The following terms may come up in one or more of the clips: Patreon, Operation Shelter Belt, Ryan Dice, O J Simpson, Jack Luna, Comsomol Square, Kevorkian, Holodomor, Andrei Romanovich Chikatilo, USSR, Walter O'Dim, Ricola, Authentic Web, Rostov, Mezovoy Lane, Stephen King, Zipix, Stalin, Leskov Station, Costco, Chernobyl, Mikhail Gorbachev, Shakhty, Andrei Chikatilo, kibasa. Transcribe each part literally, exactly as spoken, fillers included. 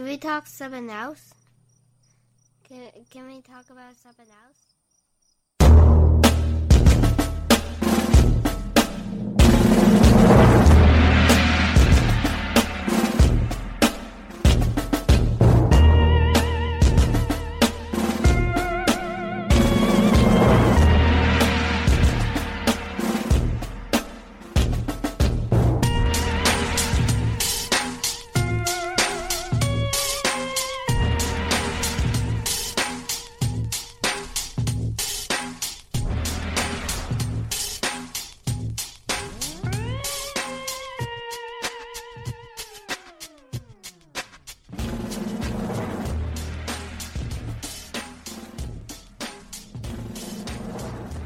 Can we talk something else? Can, can we talk about something else?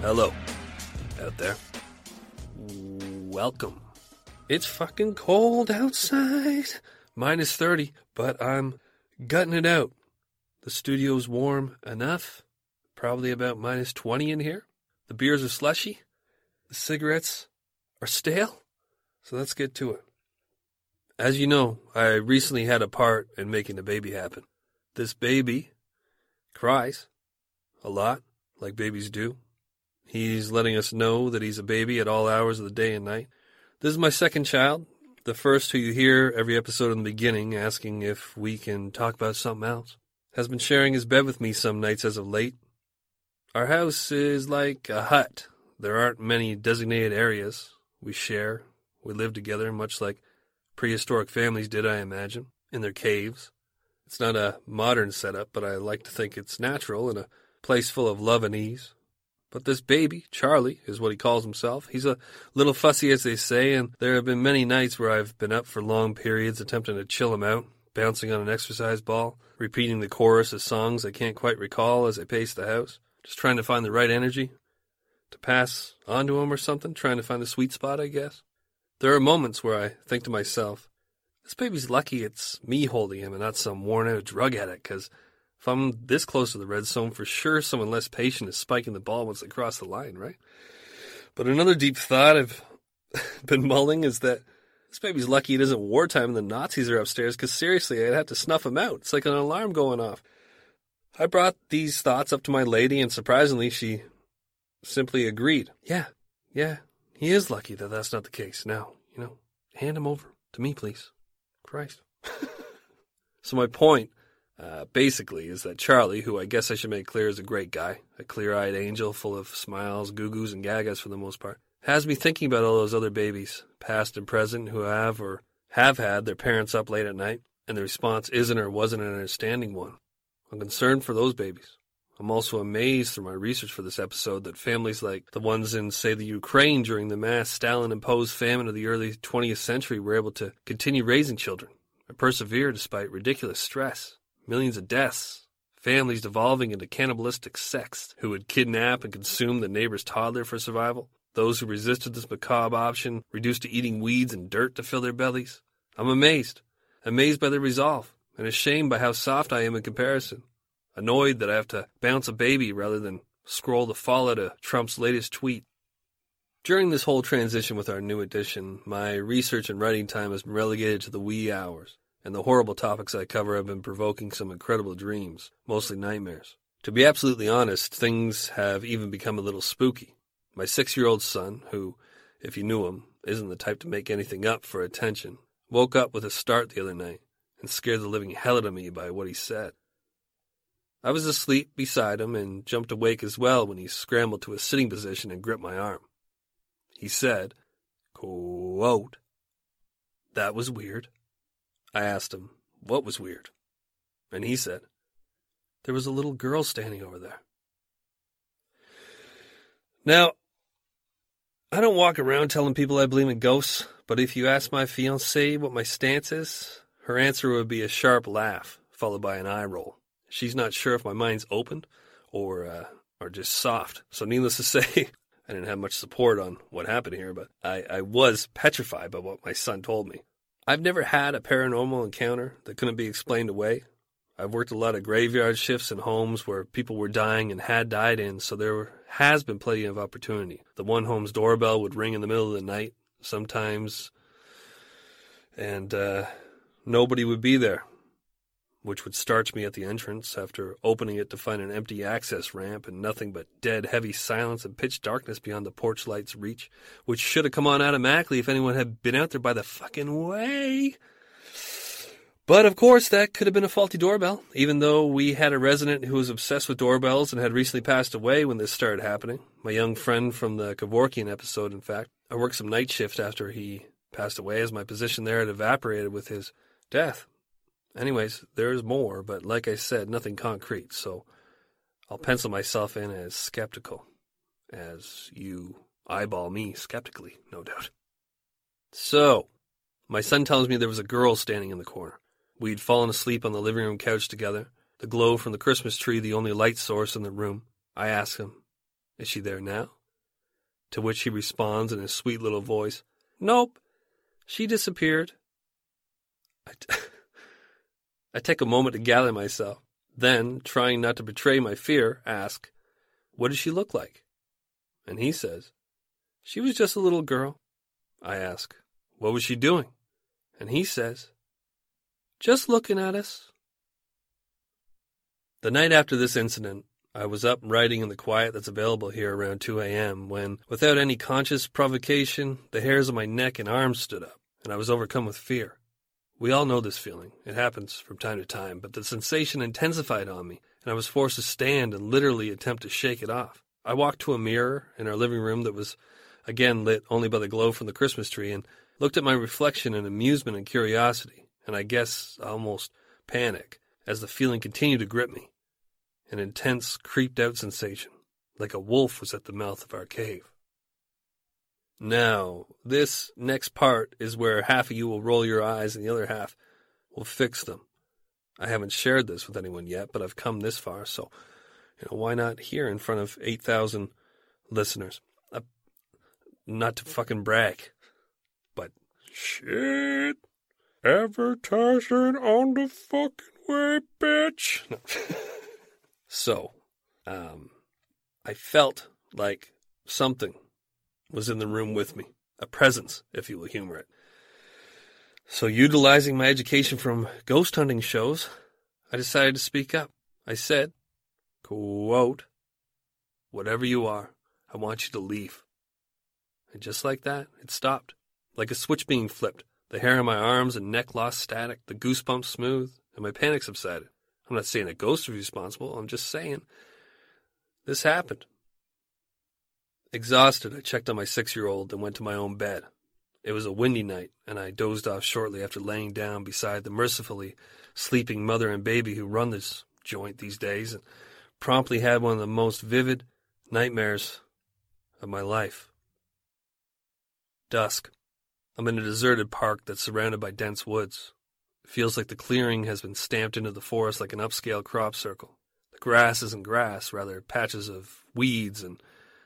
Hello, out there. Welcome. It's fucking cold outside. minus thirty, but I'm gutting it out. The studio's warm enough. Probably about minus twenty in here. The beers are slushy. The cigarettes are stale. So let's get to it. As you know, I recently had a part in making the baby happen. This baby cries a lot, like babies do. He's letting us know that he's a baby at all hours of the day and night. This is my second child, the first who you hear every episode in the beginning asking if we can talk about something else, has been sharing his bed with me some nights as of late. Our house is like a hut. There aren't many designated areas. We share. We live together, much like prehistoric families did, I imagine, in their caves. It's not a modern setup, but I like to think it's natural and a place full of love and ease. But this baby, Charlie, is what he calls himself. He's a little fussy, as they say, and there have been many nights where I've been up for long periods attempting to chill him out, bouncing on an exercise ball, repeating the chorus of songs I can't quite recall as I pace the house, just trying to find the right energy to pass on to him or something, trying to find the sweet spot, I guess. There are moments where I think to myself, this baby's lucky it's me holding him and not some worn-out drug addict, because if I'm this close to the red zone, for sure someone less patient is spiking the ball once they cross the line, right? But another deep thought I've been mulling is that this baby's lucky it isn't wartime and the Nazis are upstairs, because seriously, I'd have to snuff him out. It's like an alarm going off. I brought these thoughts up to my lady, and surprisingly, she simply agreed. Yeah, yeah, he is lucky that that's not the case. Now, you know, hand him over to me, please. Christ. So my point... Uh, basically is that Charlie, who I guess I should make clear is a great guy, a clear-eyed angel full of smiles, goo-goos, and gagas for the most part, has me thinking about all those other babies, past and present, who have or have had their parents up late at night, and the response isn't or wasn't an understanding one. I'm concerned for those babies. I'm also amazed through my research for this episode that families like the ones in, say, the Ukraine during the mass Stalin-imposed famine of the early twentieth century were able to continue raising children and persevere despite ridiculous stress. Millions of deaths, families devolving into cannibalistic sects who would kidnap and consume the neighbor's toddler for survival, those who resisted this macabre option reduced to eating weeds and dirt to fill their bellies. I'm amazed, amazed by their resolve, and ashamed by how soft I am in comparison, annoyed that I have to bounce a baby rather than scroll the follow to Trump's latest tweet. During this whole transition with our new edition, my research and writing time has been relegated to the wee hours. And the horrible topics I cover have been provoking some incredible dreams, mostly nightmares. To be absolutely honest, things have even become a little spooky. My six-year-old son, who, if you knew him, isn't the type to make anything up for attention, woke up with a start the other night and scared the living hell out of me by what he said. I was asleep beside him and jumped awake as well when he scrambled to a sitting position and gripped my arm. He said, quote, "That was weird." I asked him, what was weird? And he said, there was a little girl standing over there. Now, I don't walk around telling people I believe in ghosts, but if you ask my fiancée what my stance is, her answer would be a sharp laugh, followed by an eye roll. She's not sure if my mind's open or, uh, or just soft. So needless to say, I didn't have much support on what happened here, but I, I was petrified by what my son told me. I've never had a paranormal encounter that couldn't be explained away. I've worked a lot of graveyard shifts in homes where people were dying and had died in, so there has been plenty of opportunity. The one home's doorbell would ring in the middle of the night sometimes, and uh, nobody would be there. which would starch me at the entrance after opening it to find an empty access ramp and nothing but dead, heavy silence and pitch darkness beyond the porch light's reach, which should have come on automatically if anyone had been out there by the fucking way. But, of course, that could have been a faulty doorbell, even though we had a resident who was obsessed with doorbells and had recently passed away when this started happening. My young friend from the Kevorkian episode, in fact. I worked some night shift after he passed away, as my position there had evaporated with his death. Anyways, there's more, but like I said, nothing concrete, so I'll pencil myself in as skeptical, as you eyeball me skeptically, no doubt. So, my son tells me there was a girl standing in the corner. We'd fallen asleep on the living room couch together, the glow from the Christmas tree the only light source in the room. I ask him, "Is she there now?" To which he responds in his sweet little voice, "Nope, she disappeared." I, t- I take a moment to gather myself, then, trying not to betray my fear, ask, "What does she look like?" And he says, "She was just a little girl." I ask, "What was she doing?" And he says, "Just looking at us." The night after this incident, I was up writing in the quiet that's available here around two a.m. when, without any conscious provocation, the hairs on my neck and arms stood up, and I was overcome with fear. We all know this feeling. It happens from time to time, but the sensation intensified on me, and I was forced to stand and literally attempt to shake it off. I walked to a mirror in our living room that was, again, lit only by the glow from the Christmas tree, and looked at my reflection in amusement and curiosity, and I guess almost panic, as the feeling continued to grip me. An intense, creeped-out sensation, like a wolf was at the mouth of our cave. Now, this next part is where half of you will roll your eyes and the other half will fix them. I haven't shared this with anyone yet, but I've come this far, so you know, why not here in front of eight thousand listeners? Uh, not to fucking brag. Shit. Advertising on the fucking way, bitch. No. So, um, I felt like something was in the room with me. A presence, if you will humor it. So, utilizing my education from ghost hunting shows, I decided to speak up. I said, quote, "Whatever you are, I want you to leave." And just like that, it stopped. Like a switch being flipped, the hair on my arms and neck lost static, the goosebumps smooth, and my panic subsided. I'm not saying a ghost was responsible, I'm just saying this happened. Exhausted, I checked on my six-year-old and went to my own bed. It was a windy night, and I dozed off shortly after laying down beside the mercifully sleeping mother and baby who run this joint these days, and promptly had one of the most vivid nightmares of my life. Dusk. I'm in a deserted park that's surrounded by dense woods. It feels like the clearing has been stamped into the forest like an upscale crop circle. The grass isn't grass, rather patches of weeds, and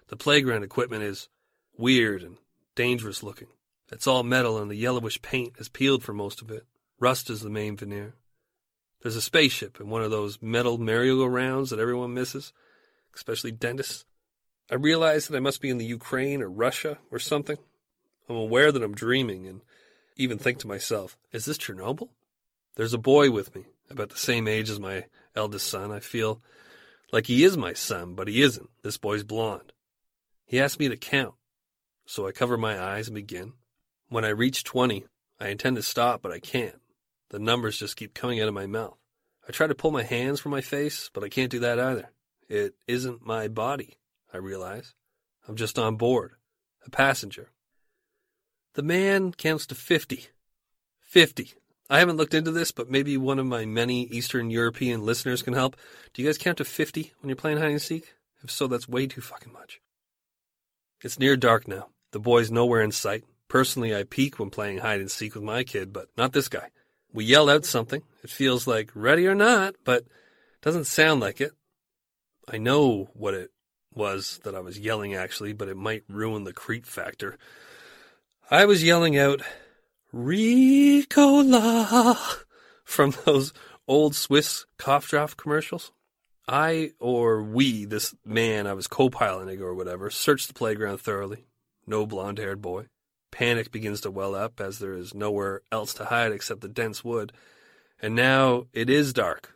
the playground equipment is weird and dangerous looking. It's all metal and the yellowish paint is peeled for most of it. Rust is the main veneer. There's a spaceship in one of those metal merry-go-rounds that everyone misses, especially dentists. I realize that I must be in the Ukraine or Russia or something. I'm aware that I'm dreaming and even think to myself, is this Chernobyl? There's a boy with me, about the same age as my eldest son. I feel like he is my son, but he isn't. This boy's blonde. He asked me to count, so I cover my eyes and begin. When I reach twenty, I intend to stop, but I can't. The numbers just keep coming out of my mouth. I try to pull my hands from my face, but I can't do that either. It isn't my body, I realize. I'm just on board, a passenger. The man counts to fifty. Fifty. I haven't looked into this, but maybe one of my many Eastern European listeners can help. Do you guys count to fifty when you're playing hide-and-seek? If so, that's way too fucking much. It's near dark now. The boy's nowhere in sight. Personally, I peek when playing hide-and-seek with my kid, but not this guy. We yell out something. It feels like, ready or not, but doesn't sound like it. I know what it was that I was yelling, actually, but it might ruin the creep factor. I was yelling out, "Ricola," from those old Swiss cough drop commercials. I, or we, this man I was co-piloting or whatever, searched the playground thoroughly. No blonde-haired boy. Panic begins to well up as there is nowhere else to hide except the dense wood, And now it is dark.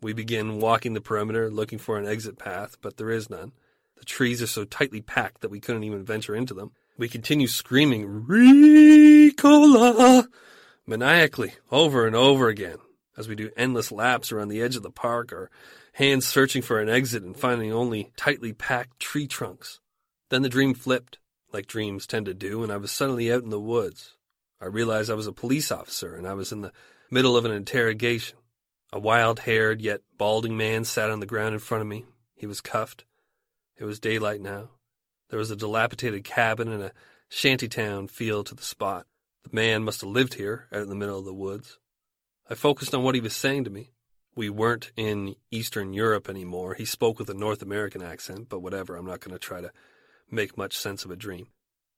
We begin walking the perimeter, looking for an exit path, but there is none. The trees are so tightly packed that we couldn't even venture into them. We continue screaming, Ricola, maniacally, over and over again, as we do endless laps around the edge of the park, our hands searching for an exit and finding only tightly packed tree trunks. Then the dream flipped, like dreams tend to do, and I was suddenly out in the woods. I realized I was a police officer, and I was in the middle of an interrogation. A wild-haired yet balding man sat on the ground in front of me. He was cuffed. It was daylight now. There was a dilapidated cabin and a shantytown feel to the spot. The man must have lived here, out in the middle of the woods. I focused on what he was saying to me. We weren't in Eastern Europe anymore. He spoke with a North American accent, but whatever, I'm not going to try to make much sense of a dream.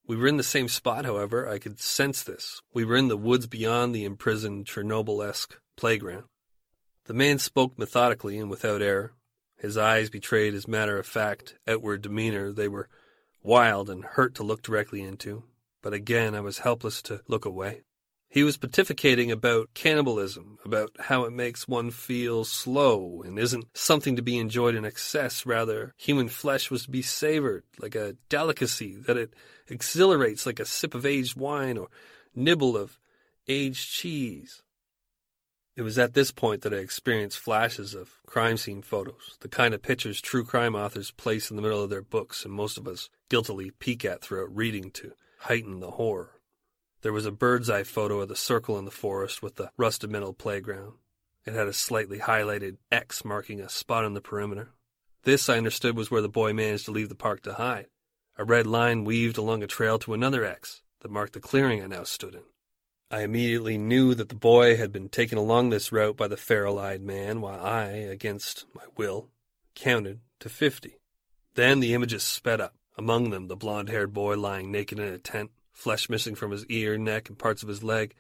We were in the same spot, however. I could sense this. We were in the woods beyond the imprisoned Chernobyl-esque playground. The man spoke methodically and without error. His eyes betrayed his matter-of-fact, outward demeanor. They were wild and hurt to look directly into, but again I was helpless to look away. He was pontificating about cannibalism, about how it makes one feel slow and isn't something to be enjoyed in excess. Rather, human flesh was to be savored like a delicacy, that it exhilarates like a sip of aged wine or nibble of aged cheese. It was at this point that I experienced flashes of crime scene photos, the kind of pictures true crime authors place in the middle of their books and most of us guiltily peek at throughout reading to heighten the horror. There was a bird's-eye photo of the circle in the forest with the rustimental playground. It had a slightly highlighted X marking a spot on the perimeter. This, I understood, was where the boy managed to leave the park to hide. A red line weaved along a trail to another X that marked the clearing I now stood in. I immediately knew that the boy had been taken along this route by the feral-eyed man, while I, against my will, counted to fifty. Then the images sped up, among them the blond-haired boy lying naked in a tent, flesh missing from his ear, neck, and parts of his leg,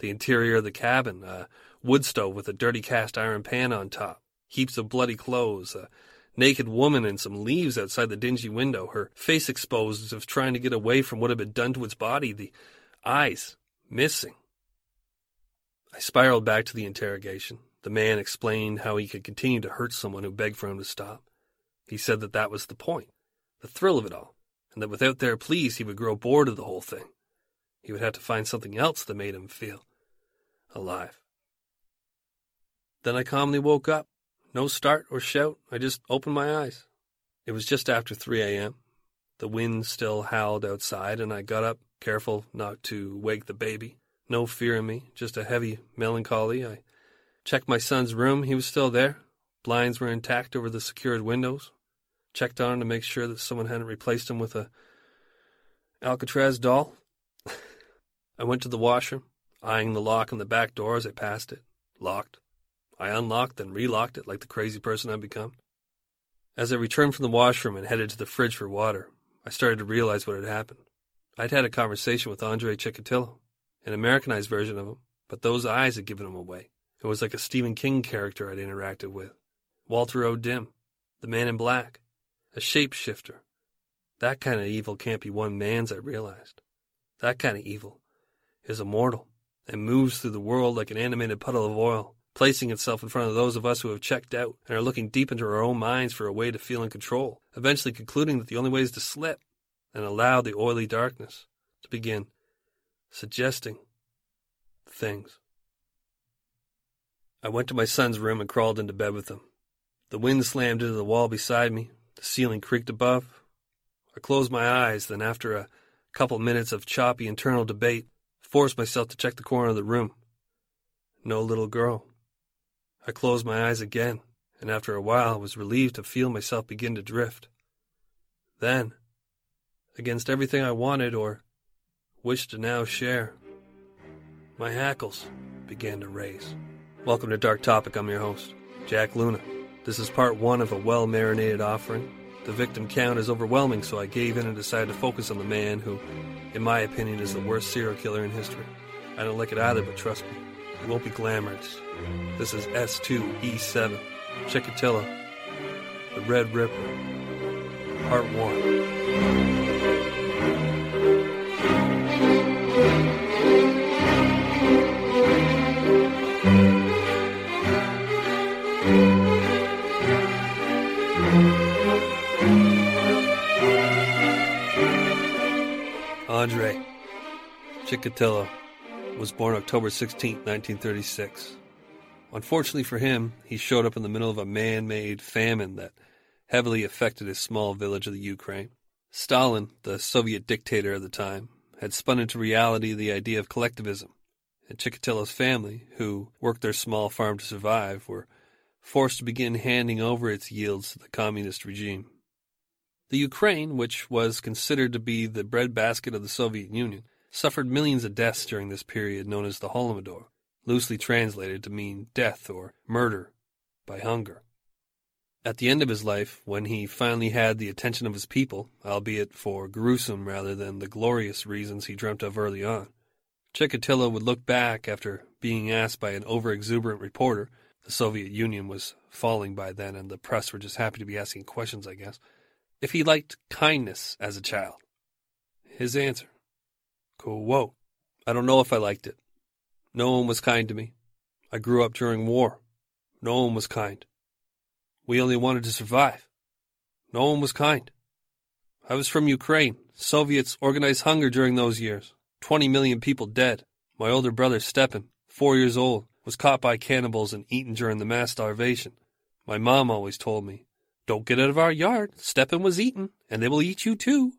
the interior of the cabin, a wood stove with a dirty cast-iron pan on top, heaps of bloody clothes, a naked woman and some leaves outside the dingy window, her face exposed as if trying to get away from what had been done to its body, the eyes missing. I spiraled back to the interrogation. The man explained how he could continue to hurt someone who begged for him to stop. He said that that was the point, the thrill of it all, and that without their pleas he would grow bored of the whole thing. He would have to find something else that made him feel alive. Then I calmly woke up. No start or shout. I just opened my eyes. It was just after three a.m. The wind still howled outside, and I got up, careful not to wake the baby. No fear in me, just a heavy melancholy. I checked my son's room. He was still there. Blinds were intact over the secured windows. Checked on him to make sure that someone hadn't replaced him with a Alcatraz doll. I went to the washroom, eyeing the lock on the back door as I passed it. Locked. I unlocked and relocked it like the crazy person I'd become. As I returned from the washroom and headed to the fridge for water, I started to realize what had happened. I'd had a conversation with Andrei Chikatilo, an Americanized version of him, but those eyes had given him away. It was like a Stephen King character I'd interacted with. Walter O'Dim, the man in black, a shapeshifter. That kind of evil can't be one man's, I realized. That kind of evil is immortal and moves through the world like an animated puddle of oil, placing itself in front of those of us who have checked out and are looking deep into our own minds for a way to feel in control, eventually concluding that the only way is to slip and allow the oily darkness to begin suggesting things. I went to my son's room and crawled into bed with him. The wind slammed into the wall beside me. The ceiling creaked above. I closed my eyes, then after a couple minutes of choppy internal debate, forced myself to check the corner of the room. No little girl. I closed my eyes again, and after a while was relieved to feel myself begin to drift. Then, against everything I wanted or wished to now share, my hackles began to raise. Welcome to Dark Topic. I'm your host, Jack Luna. This is part one of a well-marinated offering. The victim count is overwhelming, so I gave in and decided to focus on the man who, in my opinion, is the worst serial killer in history. I don't like it either, but trust me, it won't be glamorous. This is S two E seven, Chikatilo, the Red Ripper, Part one. Andrei Chikatilo was born October sixteenth, nineteen thirty-six. Unfortunately for him, he showed up in the middle of a man-made famine that heavily affected his small village of the Ukraine. Stalin, the Soviet dictator of the time, had spun into reality the idea of collectivism, and Chikatilo's family, who worked their small farm to survive, were forced to begin handing over its yields to the communist regime. The Ukraine, which was considered to be the breadbasket of the Soviet Union, suffered millions of deaths during this period known as the Holodomor, loosely translated to mean death or murder by hunger. At the end of his life, when he finally had the attention of his people, albeit for gruesome rather than the glorious reasons he dreamt of early on, Chikatilo would look back after being asked by an overexuberant reporter — the Soviet Union was falling by then, and the press were just happy to be asking questions, I guess — if he liked kindness as a child. His answer: "Whoa, I don't know if I liked it. No one was kind to me. I grew up during war. No one was kind. We only wanted to survive. No one was kind. I was from Ukraine. Soviets organized hunger during those years. twenty million people dead. My older brother, Stepan, four years old, was caught by cannibals and eaten during the mass starvation. My mom always told me, 'Don't get out of our yard. Stepan was eaten, and they will eat you too.'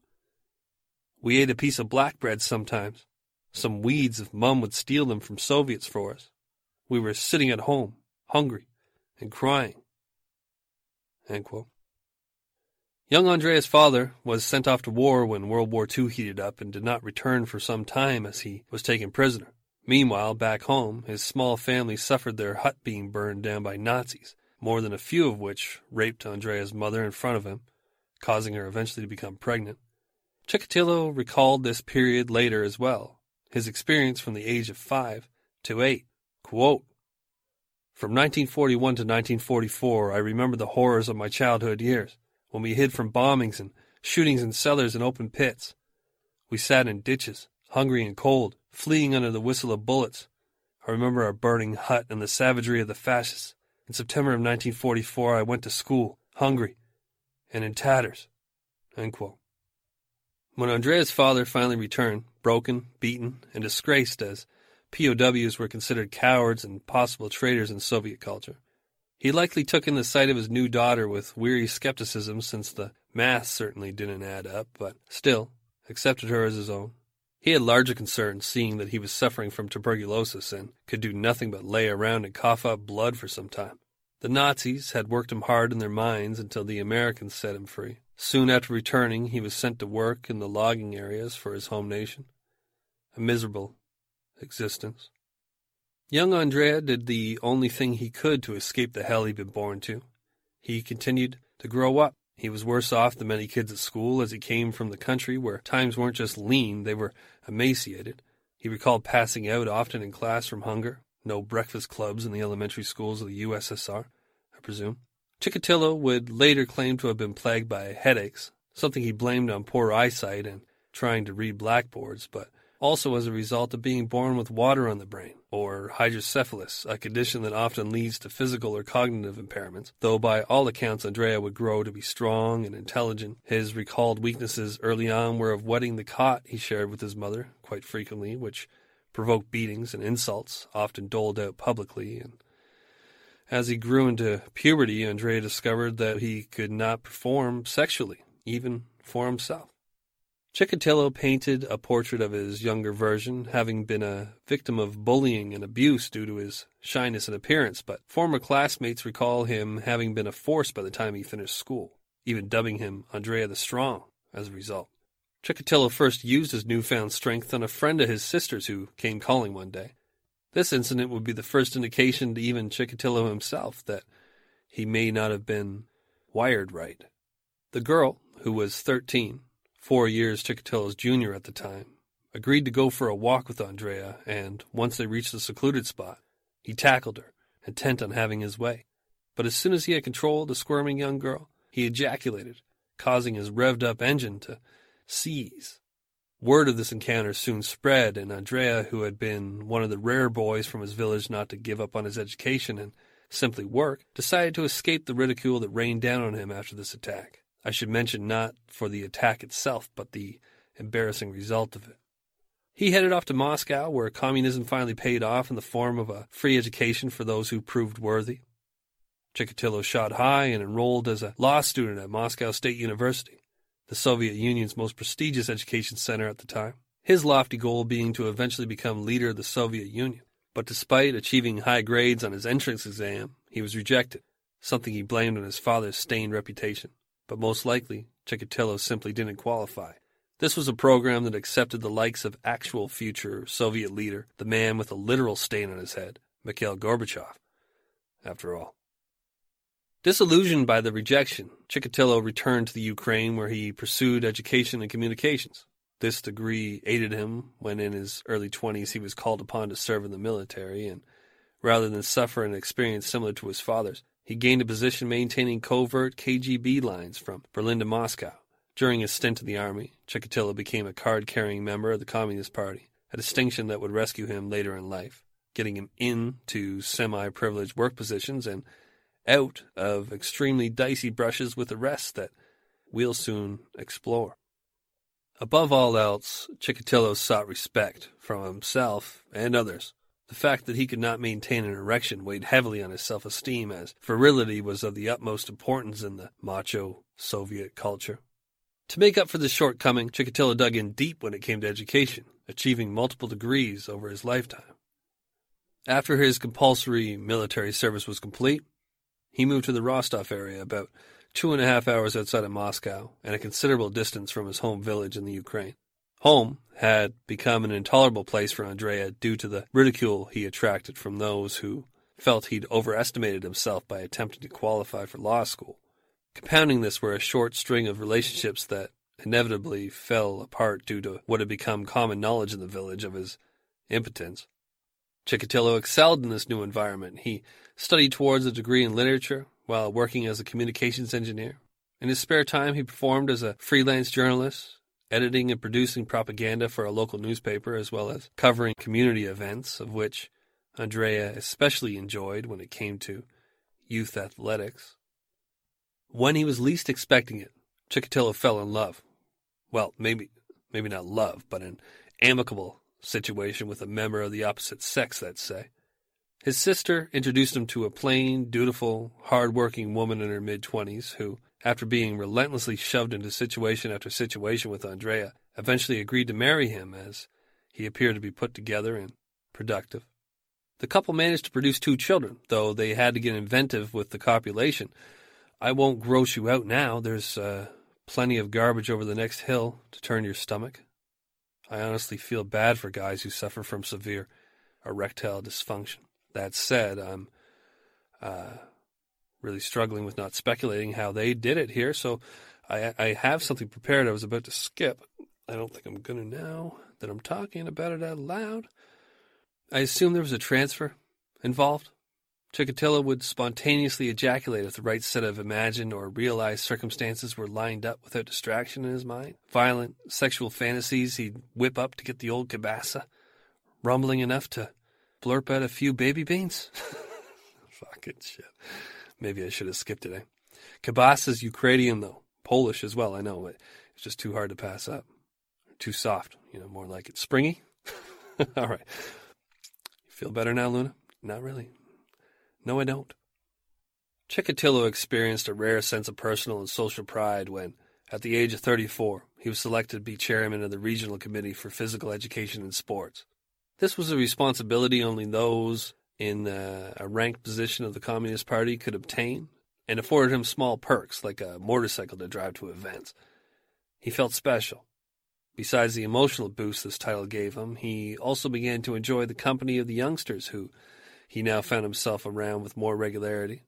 We ate a piece of black bread sometimes. Some weeds if Mum would steal them from Soviets for us. We were sitting at home, hungry, and crying." End quote. Young Andrei's father was sent off to war when World War Two heated up and did not return for some time as he was taken prisoner. Meanwhile, back home, his small family suffered their hut being burned down by Nazis, more than a few of which raped Andrei's mother in front of him, causing her eventually to become pregnant. Chikatilo recalled this period later as well, his experience from the age of five to eight. Quote, "From nineteen forty-one to nineteen forty-four, I remember the horrors of my childhood years, when we hid from bombings and shootings in cellars and open pits. We sat in ditches, hungry and cold, fleeing under the whistle of bullets. I remember our burning hut and the savagery of the fascists. In September of nineteen forty-four, I went to school, hungry, and in tatters." End quote. When Andrei's father finally returned, broken, beaten, and disgraced, as P O Ws were considered cowards and possible traitors in Soviet culture, he likely took in the sight of his new daughter with weary skepticism, since the math certainly didn't add up, but still accepted her as his own. He had larger concerns, seeing that he was suffering from tuberculosis and could do nothing but lay around and cough up blood for some time. The Nazis had worked him hard in their mines until the Americans set him free. Soon after returning, he was sent to work in the logging areas for his home nation. A miserable existence. Young Andrei did the only thing he could to escape the hell he'd been born to. He continued to grow up. He was worse off than many kids at school, as he came from the country where times weren't just lean, they were emaciated. He recalled passing out often in class from hunger. No breakfast clubs in the elementary schools of the U S S R, I presume. Chikatilo would later claim to have been plagued by headaches, something he blamed on poor eyesight and trying to read blackboards, but also as a result of being born with water on the brain, or hydrocephalus, a condition that often leads to physical or cognitive impairments, though by all accounts Andrei would grow to be strong and intelligent. His recalled weaknesses early on were of wetting the cot he shared with his mother quite frequently, which provoked beatings and insults, often doled out publicly. And as he grew into puberty, Andrei discovered that he could not perform sexually, even for himself. Chikatilo painted a portrait of his younger version, having been a victim of bullying and abuse due to his shyness and appearance, but former classmates recall him having been a force by the time he finished school, even dubbing him Andrei the Strong as a result. Chikatilo first used his newfound strength on a friend of his sister's who came calling one day. This incident would be the first indication to even Chikatilo himself that he may not have been wired right. The girl, who was thirteen, four years Chikatilo's junior at the time, agreed to go for a walk with Andrei, and once they reached a secluded spot, he tackled her, intent on having his way. But as soon as he had controlled the squirming young girl, he ejaculated, causing his revved-up engine to seize. Word of this encounter soon spread, and Andrei, who had been one of the rare boys from his village not to give up on his education and simply work, decided to escape the ridicule that rained down on him after this attack. I should mention not for the attack itself, but the embarrassing result of it. He headed off to Moscow, where communism finally paid off in the form of a free education for those who proved worthy. Chikatilo shot high and enrolled as a law student at Moscow State University, the Soviet Union's most prestigious education center at the time, his lofty goal being to eventually become leader of the Soviet Union. But despite achieving high grades on his entrance exam, he was rejected, something he blamed on his father's stained reputation. But most likely, Chikatilo simply didn't qualify. This was a program that accepted the likes of actual future Soviet leader, the man with a literal stain on his head, Mikhail Gorbachev, after all. Disillusioned by the rejection, Chikatilo returned to the Ukraine, where he pursued education and communications. This degree aided him when in his early twenties he was called upon to serve in the military, and rather than suffer an experience similar to his father's, he gained a position maintaining covert K G B lines from Berlin to Moscow. During his stint in the army, Chikatilo became a card-carrying member of the Communist Party, a distinction that would rescue him later in life, getting him into semi-privileged work positions and out of extremely dicey brushes with arrests that we'll soon explore. Above all else, Chikatilo sought respect from himself and others. The fact that he could not maintain an erection weighed heavily on his self-esteem, as virility was of the utmost importance in the macho Soviet culture. To make up for this shortcoming, Chikatilo dug in deep when it came to education, achieving multiple degrees over his lifetime. After his compulsory military service was complete, he moved to the Rostov area, about two and a half hours outside of Moscow and a considerable distance from his home village in the Ukraine. Home had become an intolerable place for Andrei due to the ridicule he attracted from those who felt he'd overestimated himself by attempting to qualify for law school. Compounding this were a short string of relationships that inevitably fell apart due to what had become common knowledge in the village of his impotence. Chikatilo excelled in this new environment. He studied towards a degree in literature while working as a communications engineer. In his spare time, he performed as a freelance journalist, editing and producing propaganda for a local newspaper, as well as covering community events, of which Andrei especially enjoyed when it came to youth athletics. When he was least expecting it, Chikatilo fell in love. Well, maybe maybe not love, but an amicable situation with a member of the opposite sex, let's say. His sister introduced him to a plain, dutiful, hard-working woman in her mid-twenties who, after being relentlessly shoved into situation after situation with Andrei, eventually agreed to marry him, as he appeared to be put together and productive. The couple managed to produce two children, though they had to get inventive with the copulation. I won't gross you out now. There's uh, plenty of garbage over the next hill to turn your stomach. I honestly feel bad for guys who suffer from severe erectile dysfunction. That said, I'm uh, really struggling with not speculating how they did it here, so I, I have something prepared I was about to skip. I don't think I'm going to now that I'm talking about it out loud. I assume there was a transfer involved. Chikatilo would spontaneously ejaculate if the right set of imagined or realized circumstances were lined up without distraction in his mind. Violent sexual fantasies he'd whip up to get the old kibasa, rumbling enough to blurp out a few baby beans. Fucking shit. Maybe I should have skipped it, eh? Kibasa's Ukrainian, though. Polish as well, I know. But it's just too hard to pass up. Too soft, you know, more like it's springy. All right. You feel better now, Luna? Not really. No, I don't. Chikatilo experienced a rare sense of personal and social pride when, at the age of thirty-four, he was selected to be chairman of the Regional Committee for Physical Education and Sports. This was a responsibility only those in uh, a ranked position of the Communist Party could obtain, and afforded him small perks like a motorcycle to drive to events. He felt special. Besides the emotional boost this title gave him, he also began to enjoy the company of the youngsters who he now found himself around with more regularity.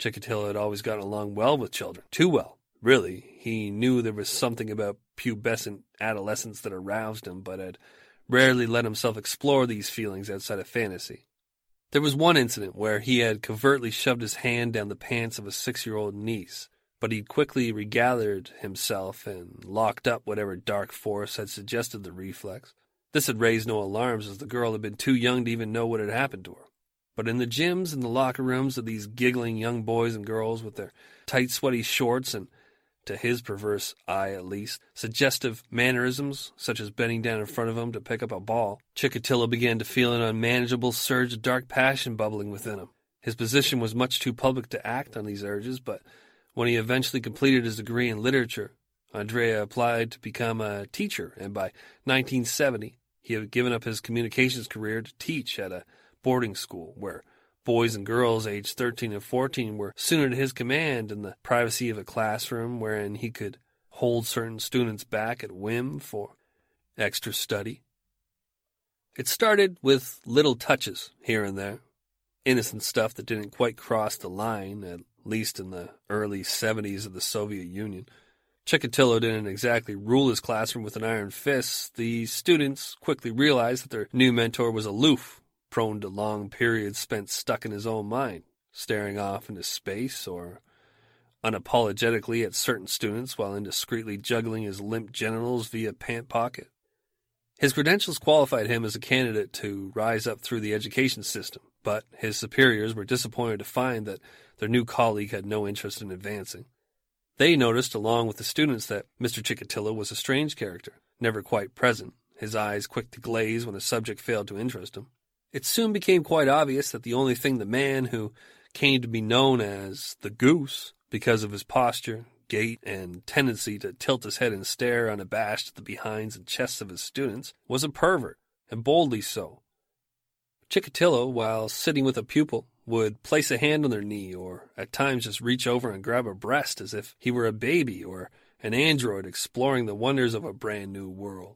Chikatilo had always gotten along well with children. Too well, really. He knew there was something about pubescent adolescence that aroused him, but had rarely let himself explore these feelings outside of fantasy. There was one incident where he had covertly shoved his hand down the pants of a six-year-old niece, but he'd quickly regathered himself and locked up whatever dark force had suggested the reflex. This had raised no alarms, as the girl had been too young to even know what had happened to her. But in the gyms and the locker rooms of these giggling young boys and girls with their tight, sweaty shorts and, to his perverse eye at least, suggestive mannerisms, such as bending down in front of him to pick up a ball, Chikatilo began to feel an unmanageable surge of dark passion bubbling within him. His position was much too public to act on these urges, but when he eventually completed his degree in literature, Andrea applied to become a teacher, and by nineteen seventy, he had given up his communications career to teach at a boarding school, where boys and girls aged thirteen and fourteen were soon at his command in the privacy of a classroom wherein he could hold certain students back at whim for extra study. It started with little touches here and there, innocent stuff that didn't quite cross the line, at least in the early seventies of the Soviet Union. Chikatilo didn't exactly rule his classroom with an iron fist. The students quickly realized that their new mentor was aloof, prone to long periods spent stuck in his own mind, staring off into space or unapologetically at certain students while indiscreetly juggling his limp genitals via pant pocket. His credentials qualified him as a candidate to rise up through the education system, but his superiors were disappointed to find that their new colleague had no interest in advancing. They noticed, along with the students, that Mister Chikatilo was a strange character, never quite present, his eyes quick to glaze when a subject failed to interest him. It soon became quite obvious that the only thing the man who came to be known as the Goose, because of his posture, gait, and tendency to tilt his head and stare unabashed at the behinds and chests of his students, was a pervert, and boldly so. Chikatilo, while sitting with a pupil, would place a hand on their knee or at times just reach over and grab her breast as if he were a baby or an android exploring the wonders of a brand new world.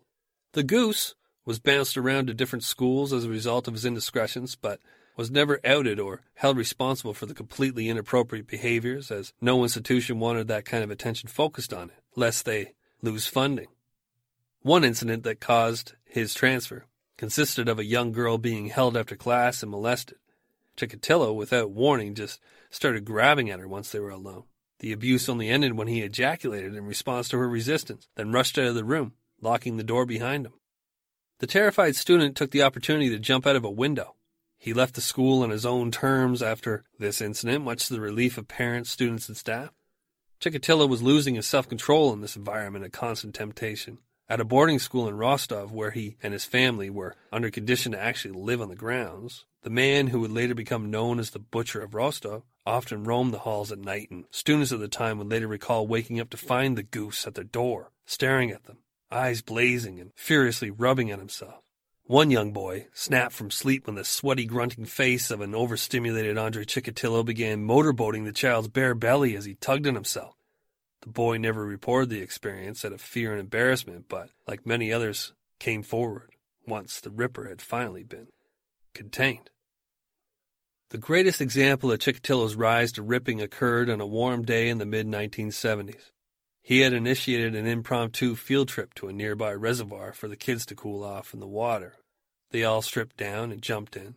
The Goose was bounced around to different schools as a result of his indiscretions, but was never outed or held responsible for the completely inappropriate behaviors, as no institution wanted that kind of attention focused on it, lest they lose funding. One incident that caused his transfer consisted of a young girl being held after class and molested. Chikatilo, without warning, just started grabbing at her once they were alone. The abuse only ended when he ejaculated in response to her resistance, then rushed out of the room, locking the door behind him. The terrified student took the opportunity to jump out of a window. He left the school on his own terms after this incident, much to the relief of parents, students, and staff. Chikatilo was losing his self-control in this environment of constant temptation. At a boarding school in Rostov, where he and his family were under condition to actually live on the grounds, the man who would later become known as the Butcher of Rostov often roamed the halls at night, and students of the time would later recall waking up to find the Goose at their door, staring at them, eyes blazing and furiously rubbing at himself. One young boy snapped from sleep when the sweaty, grunting face of an overstimulated Andrei Chikatilo began motorboating the child's bare belly as he tugged at himself. The boy never reported the experience out of fear and embarrassment, but, like many others, came forward once the Ripper had finally been contained. The greatest example of Chikatilo's rise to ripping occurred on a warm day in the mid nineteen seventies. He had initiated an impromptu field trip to a nearby reservoir for the kids to cool off in the water. They all stripped down and jumped in.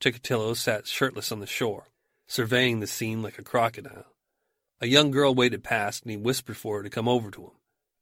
Chikatilo sat shirtless on the shore, surveying the scene like a crocodile. A young girl waded past, and he whispered for her to come over to him.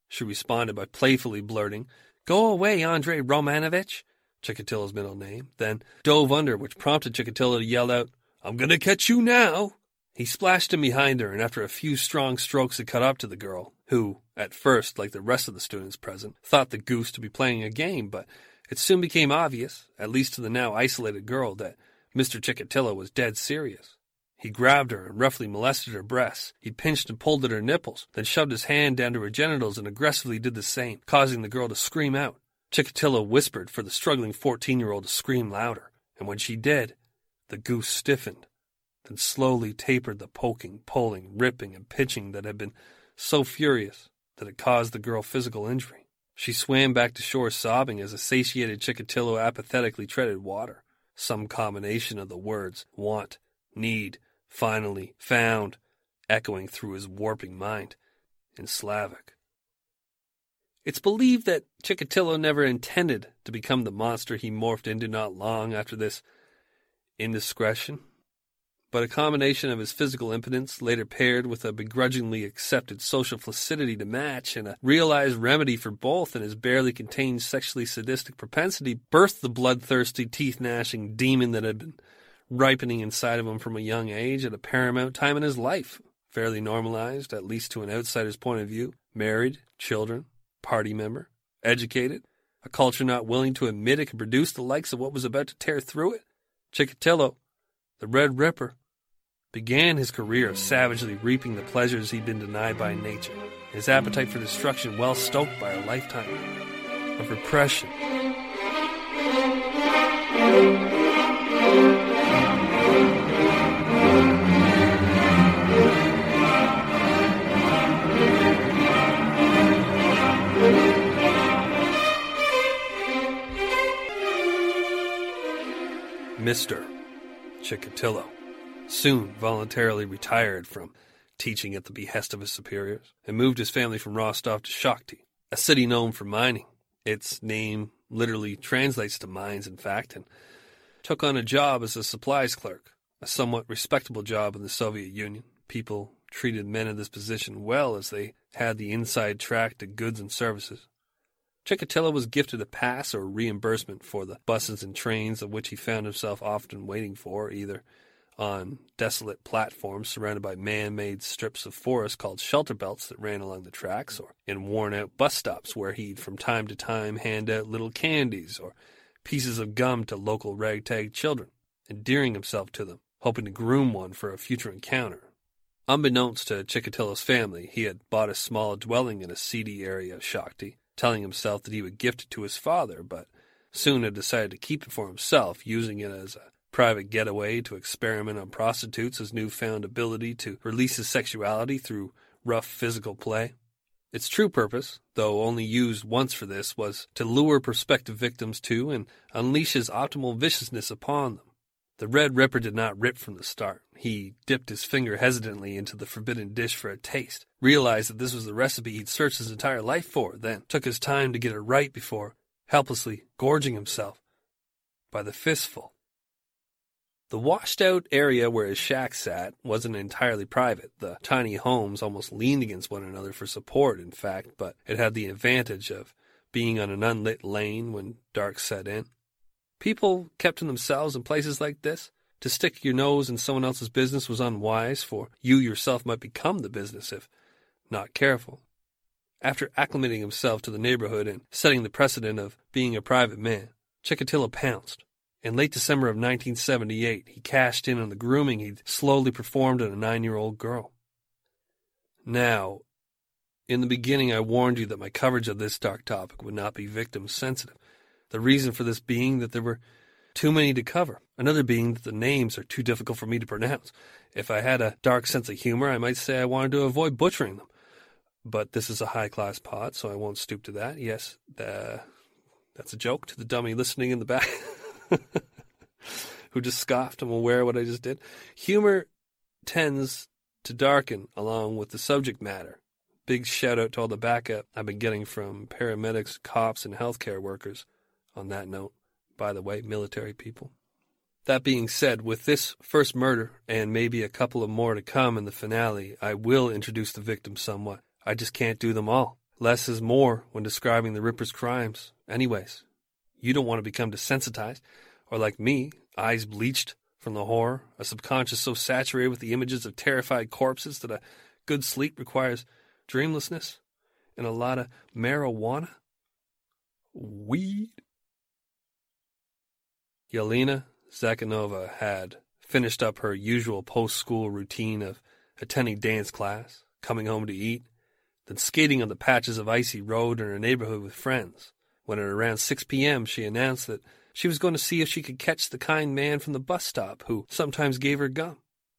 She responded by playfully blurting, "Go away, Andrei Romanovich," Chikatilo's middle name, then dove under, which prompted Chikatilo to yell out, "I'm going to catch you now!" He splashed in behind her, and after a few strong strokes had caught up to the girl, who, at first, like the rest of the students present, thought the Goose to be playing a game, but it soon became obvious, at least to the now isolated girl, that Mister Chikatilo was dead serious. He grabbed her and roughly molested her breasts. He pinched and pulled at her nipples, then shoved his hand down to her genitals and aggressively did the same, causing the girl to scream out. Chikatilo whispered for the struggling fourteen-year-old to scream louder, and when she did, the Goose stiffened, then slowly tapered the poking, pulling, ripping, and pinching that had been so furious that it caused the girl physical injury. She swam back to shore sobbing as a satiated Chikatilo apathetically treaded water. Some combination of the words want, need, finally, found, echoing through his warping mind in Slavic. It's believed that Chikatilo never intended to become the monster he morphed into not long after this indiscretion, but a combination of his physical impotence, later paired with a begrudgingly accepted social flaccidity to match, and a realized remedy for both in his barely contained sexually sadistic propensity, birthed the bloodthirsty, teeth-gnashing demon that had been ripening inside of him from a young age at a paramount time in his life, fairly normalized, at least to an outsider's point of view, married, children, party member, educated, a culture not willing to admit it could produce the likes of what was about to tear through it. Chikatilo, the Red Ripper, began his career of savagely reaping the pleasures he'd been denied by nature, his appetite for destruction well stoked by a lifetime of repression. Mister Chikatilo soon voluntarily retired from teaching at the behest of his superiors and moved his family from Rostov to Shakhty, a city known for mining. Its name literally translates to mines, in fact, and took on a job as a supplies clerk, a somewhat respectable job in the Soviet Union. People treated men in this position well as they had the inside track to goods and services. Chikatilo was gifted a pass or reimbursement for the buses and trains of which he found himself often waiting for, either on desolate platforms surrounded by man-made strips of forest called shelter belts that ran along the tracks, or in worn-out bus stops where he'd from time to time hand out little candies or pieces of gum to local ragtag children, endearing himself to them, hoping to groom one for a future encounter. Unbeknownst to Chikatilo's family, he had bought a small dwelling in a seedy area of Shakhty, telling himself that he would gift it to his father, but soon had decided to keep it for himself, using it as a private getaway to experiment on prostitutes, his newfound ability to release his sexuality through rough physical play. Its true purpose, though only used once for this, was to lure prospective victims to and unleash his optimal viciousness upon them. The Red Ripper did not rip from the start. He dipped his finger hesitantly into the forbidden dish for a taste, realized that this was the recipe he'd searched his entire life for, then took his time to get it right before helplessly gorging himself by the fistful. The washed-out area where his shack sat wasn't entirely private. The tiny homes almost leaned against one another for support, in fact, but it had the advantage of being on an unlit lane when dark set in. People kept to themselves in places like this. To stick your nose in someone else's business was unwise, for you yourself might become the business if not careful. After acclimating himself to the neighborhood and setting the precedent of being a private man, Chikatilo pounced. In late December of nineteen seventy-eight, he cashed in on the grooming he'd slowly performed on a nine-year-old girl. Now, in the beginning, I warned you that my coverage of this dark topic would not be victim-sensitive. The reason for this being that there were too many to cover. Another being that the names are too difficult for me to pronounce. If I had a dark sense of humor, I might say I wanted to avoid butchering them. But this is a high-class pod, so I won't stoop to that. Yes, the, that's a joke to the dummy listening in the back. who just scoffed. I'm aware of what I just did. Humor tends to darken along with the subject matter. Big shout out to all the backup I've been getting from paramedics, cops, and healthcare workers. On that note, by the way, military people. That being said, with this first murder, and maybe a couple of more to come in the finale, I will introduce the victims somewhat. I just can't do them all. Less is more when describing the Ripper's crimes. Anyways, you don't want to become desensitized, or like me, eyes bleached from the horror, a subconscious so saturated with the images of terrified corpses that a good sleep requires dreamlessness and a lot of marijuana, weed. Yelena Zakharova had finished up her usual post-school routine of attending dance class, coming home to eat, then skating on the patches of icy road in her neighborhood with friends, when at around six p.m. she announced that she was going to see if she could catch the kind man from the bus stop who sometimes gave her gum.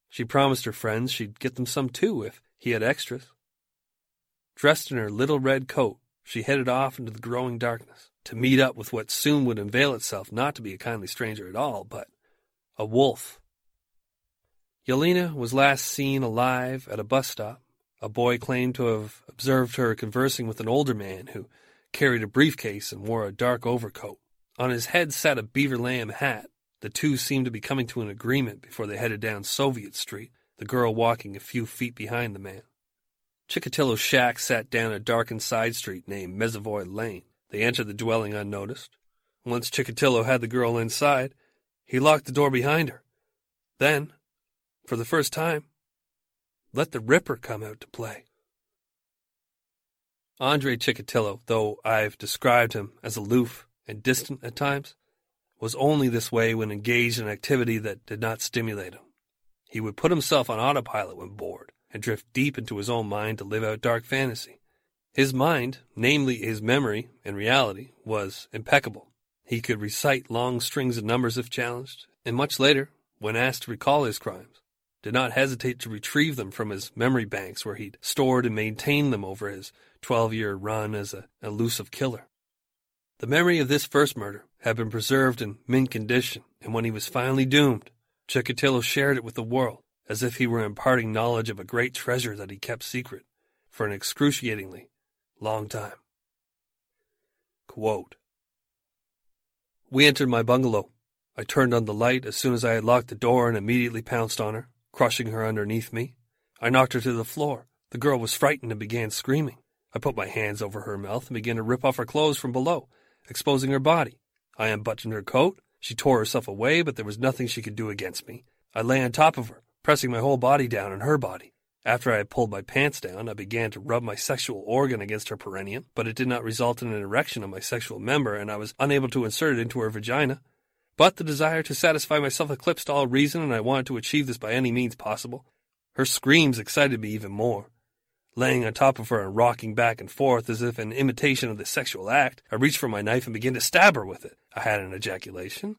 She promised her friends she'd get them some too if he had extras. Dressed in her little red coat, she headed off into the growing darkness to meet up with what soon would unveil itself not to be a kindly stranger at all, but a wolf. Yelena was last seen alive at a bus stop. A boy claimed to have observed her conversing with an older man who carried a briefcase and wore a dark overcoat. On his head sat a beaver lamb hat. The two seemed to be coming to an agreement before they headed down Soviet Street, the girl walking a few feet behind the man. Chikatilo's shack sat down a darkened side street named Mezovoy Lane. They entered the dwelling unnoticed. Once Chikatilo had the girl inside, he locked the door behind her, Then, for the first time, let the Ripper come out to play. Andrei Chikatilo, though I've described him as aloof and distant at times, was only this way when engaged in activity that did not stimulate him. He would put himself on autopilot when bored and drift deep into his own mind to live out dark fantasy. His mind, namely his memory and reality, was impeccable. He could recite long strings of numbers if challenged, and much later, when asked to recall his crimes, did not hesitate to retrieve them from his memory banks where he'd stored and maintained them over his twelve-year run as an elusive killer. The memory of this first murder had been preserved in mint condition, and when he was finally doomed, Chikatilo shared it with the world, as if he were imparting knowledge of a great treasure that he kept secret for an excruciatingly long time. Quote, "We entered my bungalow. I turned on the light as soon as I had locked the door and immediately pounced on her, crushing her underneath me. I knocked her to the floor. The girl was frightened and began screaming. I put my hands over her mouth and began to rip off her clothes from below, exposing her body. I unbuttoned her coat. She tore herself away, but there was nothing she could do against me. I lay on top of her, pressing my whole body down on her body. After I had pulled my pants down, I began to rub my sexual organ against her perineum, but it did not result in an erection of my sexual member, and I was unable to insert it into her vagina. But the desire to satisfy myself eclipsed all reason, and I wanted to achieve this by any means possible. Her screams excited me even more. Laying on top of her and rocking back and forth as if in imitation of the sexual act, I reached for my knife and began to stab her with it. I had an ejaculation,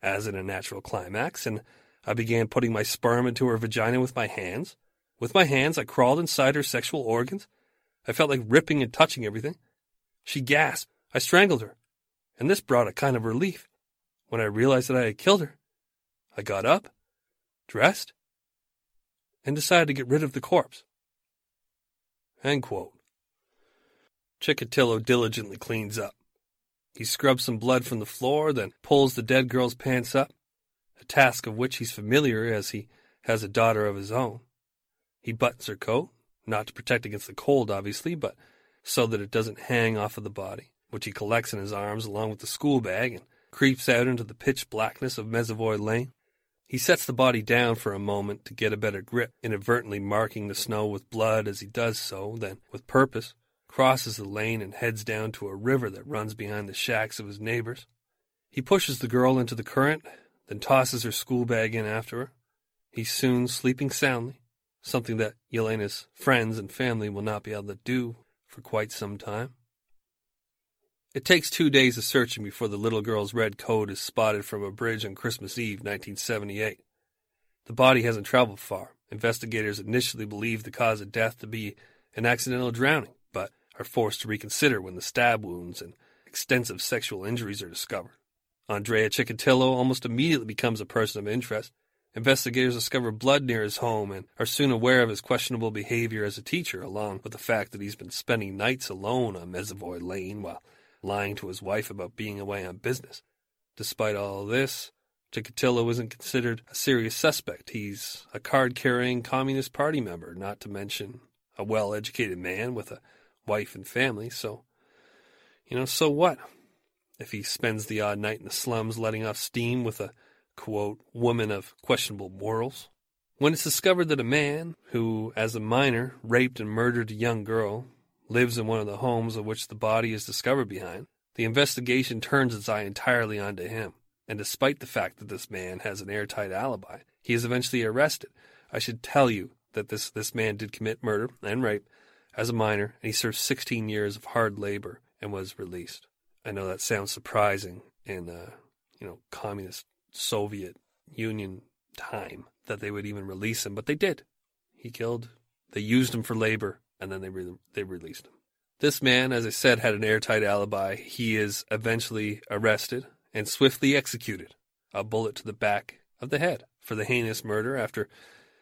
as in a natural climax, and I began putting my sperm into her vagina with my hands. With my hands, I crawled inside her sexual organs. I felt like ripping and touching everything. She gasped. I strangled her, and this brought a kind of relief. When I realized that I had killed her, I got up, dressed, and decided to get rid of the corpse." End quote. Chikatilo diligently cleans up. He scrubs some blood from the floor, then pulls the dead girl's pants up, a task of which he's familiar as he has a daughter of his own. He buttons her coat, not to protect against the cold, obviously, but so that it doesn't hang off of the body, which he collects in his arms along with the school bag and creeps out into the pitch blackness of Mesevoy Lane. He sets the body down for a moment to get a better grip, inadvertently marking the snow with blood as he does so, then, with purpose, crosses the lane and heads down to a river that runs behind the shacks of his neighbors. He pushes the girl into the current, then tosses her school bag in after her. He's soon sleeping soundly, something that Yelena's friends and family will not be able to do for quite some time. It takes two days of searching before the little girl's red coat is spotted from a bridge on Christmas Eve, nineteen seventy-eight. The body hasn't traveled far. Investigators initially believed the cause of death to be an accidental drowning, but are forced to reconsider when the stab wounds and extensive sexual injuries are discovered. Andrei Chikatilo almost immediately becomes a person of interest. Investigators discover blood near his home and are soon aware of his questionable behavior as a teacher, along with the fact that he's been spending nights alone on Mesevoy Lane while lying to his wife about being away on business. Despite all this, Chikatilo isn't considered a serious suspect. He's a card-carrying Communist Party member, not to mention a well-educated man with a wife and family, so, you know, so what? If he spends the odd night in the slums letting off steam with a, quote, woman of questionable morals. When it's discovered that a man, who, as a minor, raped and murdered a young girl, lives in one of the homes of which the body is discovered behind, the investigation turns its eye entirely onto him, and despite the fact that this man has an airtight alibi, he is eventually arrested. I should tell you that this, this man did commit murder and rape as a minor, and he served sixteen years of hard labor and was released. I know that sounds surprising in, uh, you know, communist Soviet Union time that they would even release him, but they did. He killed, they used him for labor, and then they re- they released him. This man, as I said, had an airtight alibi. He is eventually arrested and swiftly executed, a bullet to the back of the head, for the heinous murder after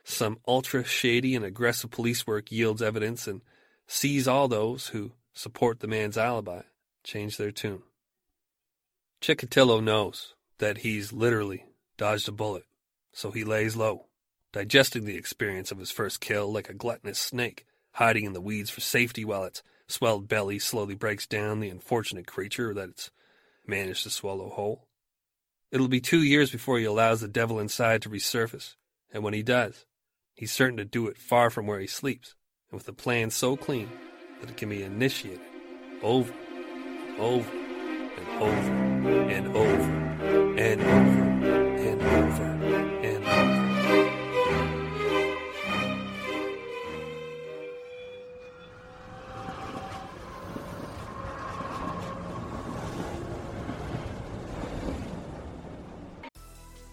some ultra-shady and aggressive police work yields evidence and sees all those who support the man's alibi change their tune. Chikatilo knows that he's literally dodged a bullet, so he lays low, digesting the experience of his first kill like a gluttonous snake, hiding in the weeds for safety while its swelled belly slowly breaks down the unfortunate creature that it's managed to swallow whole. It'll be two years before he allows the devil inside to resurface, and when he does, he's certain to do it far from where he sleeps, and with a plan so clean that it can be initiated over, and over, and over, and over, and over, and over, and over.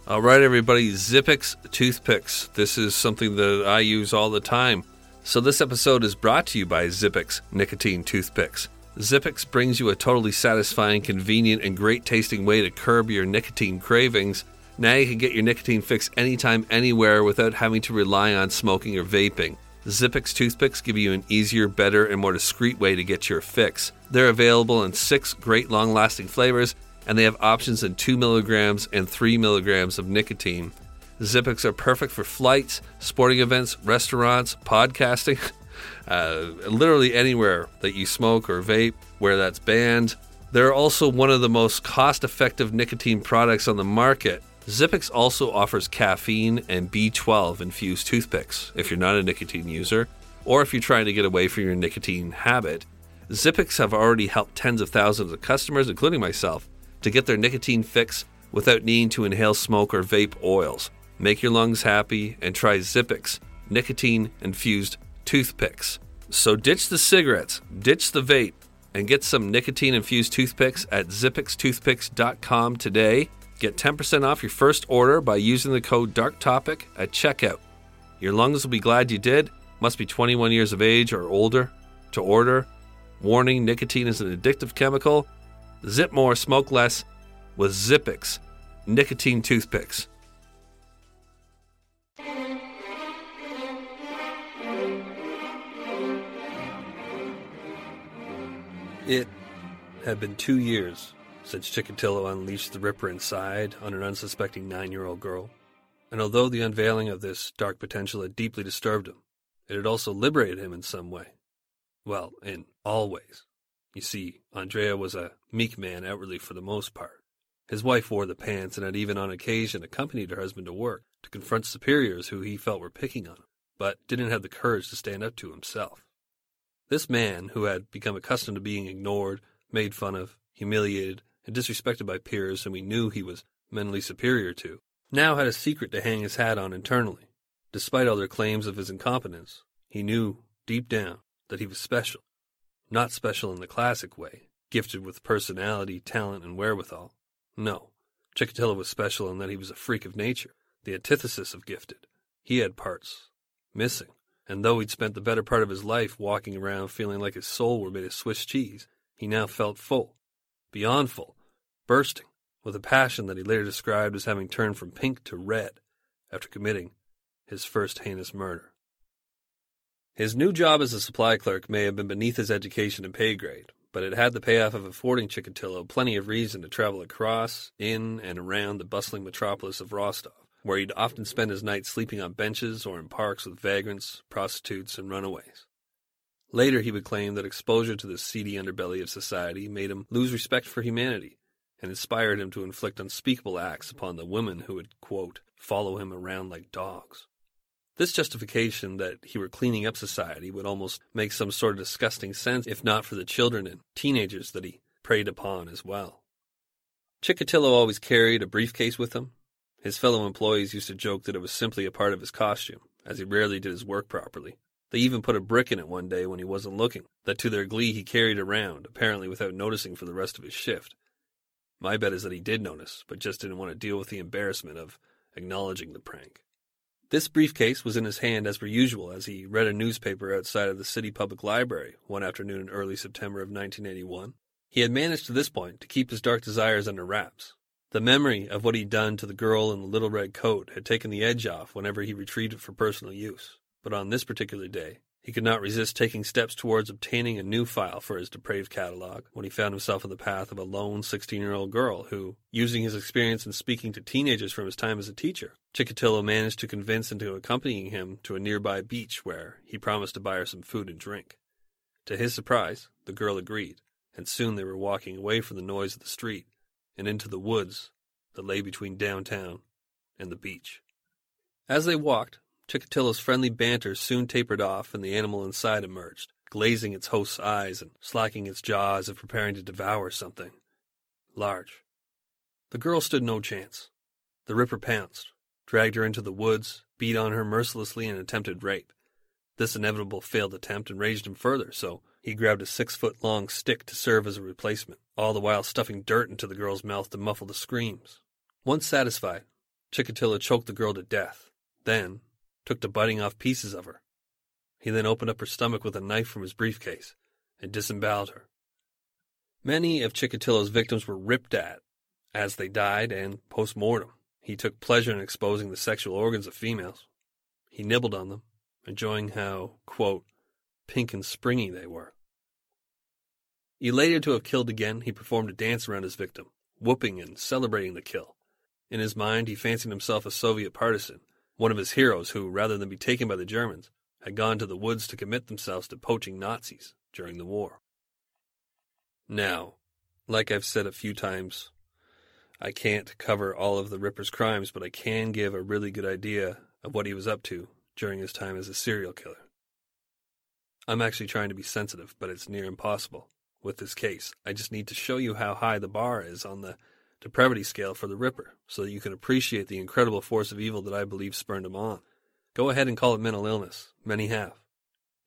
All right, everybody, Zipix toothpicks. This is something that I use all the time. So this episode is brought to you by Zipix Nicotine Toothpicks. Zipix brings you a totally satisfying, convenient, and great-tasting way to curb your nicotine cravings. Now you can get your nicotine fix anytime, anywhere, without having to rely on smoking or vaping. Zipix Toothpicks give you an easier, better, and more discreet way to get your fix. They're available in six great long-lasting flavors, and they have options in two milligrams and three milligrams of nicotine. Zipix are perfect for flights, sporting events, restaurants, podcasting, uh, literally anywhere that you smoke or vape where that's banned. They're also one of the most cost-effective nicotine products on the market. Zipix also offers caffeine and B twelve infused toothpicks if you're not a nicotine user or if you're trying to get away from your nicotine habit. Zipix have already helped tens of thousands of customers, including myself, to get their nicotine fix without needing to inhale smoke or vape oils. Make your lungs happy and try Zipix, nicotine-infused toothpicks. So ditch the cigarettes, ditch the vape, and get some nicotine-infused toothpicks at zipix toothpicks dot com today. Get ten percent off your first order by using the code DARKTOPIC at checkout. Your lungs will be glad you did. Must be twenty-one years of age or older to order. Warning, nicotine is an addictive chemical. Zip more, smoke less with Zipix, nicotine toothpicks. It had been two years since Chikatilo unleashed the Ripper inside on an unsuspecting nine-year-old girl, and although the unveiling of this dark potential had deeply disturbed him, it had also liberated him in some way. Well, in all ways. You see, Andrea was a meek man outwardly for the most part. His wife wore the pants and had even on occasion accompanied her husband to work to confront superiors who he felt were picking on him, but didn't have the courage to stand up to himself. This man, who had become accustomed to being ignored, made fun of, humiliated, and disrespected by peers whom he knew he was mentally superior to, now had a secret to hang his hat on internally. Despite all their claims of his incompetence, he knew, deep down, that he was special. Not special in the classic way, gifted with personality, talent, and wherewithal. No, Chikatilo was special in that he was a freak of nature, the antithesis of gifted. He had parts missing. And though he'd spent the better part of his life walking around feeling like his soul were made of Swiss cheese, he now felt full, beyond full, bursting, with a passion that he later described as having turned from pink to red after committing his first heinous murder. His new job as a supply clerk may have been beneath his education and pay grade, but it had the payoff of affording Chikatilo plenty of reason to travel across, in, and around the bustling metropolis of Rostov, where he'd often spend his nights sleeping on benches or in parks with vagrants, prostitutes, and runaways. Later he would claim that exposure to the seedy underbelly of society made him lose respect for humanity and inspired him to inflict unspeakable acts upon the women who would, quote, follow him around like dogs. This justification that he were cleaning up society would almost make some sort of disgusting sense if not for the children and teenagers that he preyed upon as well. Chikatilo always carried a briefcase with him. His fellow employees used to joke that it was simply a part of his costume, as he rarely did his work properly. They even put a brick in it one day when he wasn't looking, that to their glee he carried around, apparently without noticing for the rest of his shift. My bet is that he did notice, but just didn't want to deal with the embarrassment of acknowledging the prank. This briefcase was in his hand as per usual as he read a newspaper outside of the city public library one afternoon in early September of nineteen eighty-one. He had managed to this point to keep his dark desires under wraps. The memory of what he'd done to the girl in the little red coat had taken the edge off whenever he retrieved it for personal use, but on this particular day, he could not resist taking steps towards obtaining a new file for his depraved catalog when he found himself on the path of a lone sixteen-year-old girl who, using his experience in speaking to teenagers from his time as a teacher, Chikatilo managed to convince into accompanying him to a nearby beach where he promised to buy her some food and drink. To his surprise, the girl agreed, and soon they were walking away from the noise of the street and into the woods that lay between downtown and the beach. As they walked, Chikatilo's friendly banter soon tapered off and the animal inside emerged, glazing its host's eyes and slacking its jaw as if preparing to devour something large. The girl stood no chance. The Ripper pounced, dragged her into the woods, beat on her mercilessly and attempted rape. This inevitable failed attempt enraged him further, so he grabbed a six-foot-long stick to serve as a replacement, all the while stuffing dirt into the girl's mouth to muffle the screams. Once satisfied, Chikatilo choked the girl to death, then took to biting off pieces of her. He then opened up her stomach with a knife from his briefcase and disemboweled her. Many of Chikatilo's victims were ripped at as they died, and post-mortem, he took pleasure in exposing the sexual organs of females. He nibbled on them, enjoying how, quote, pink and springy they were. Elated to have killed again, he performed a dance around his victim, whooping and celebrating the kill. In his mind, he fancied himself a Soviet partisan, one of his heroes who, rather than be taken by the Germans, had gone to the woods to commit themselves to poaching Nazis during the war. Now, like I've said a few times, I can't cover all of the Ripper's crimes, but I can give a really good idea of what he was up to during his time as a serial killer. I'm actually trying to be sensitive, but it's near impossible with this case. I just need to show you how high the bar is on the depravity scale for the Ripper, so that you can appreciate the incredible force of evil that I believe spurned him on. Go ahead and call it mental illness. Many have.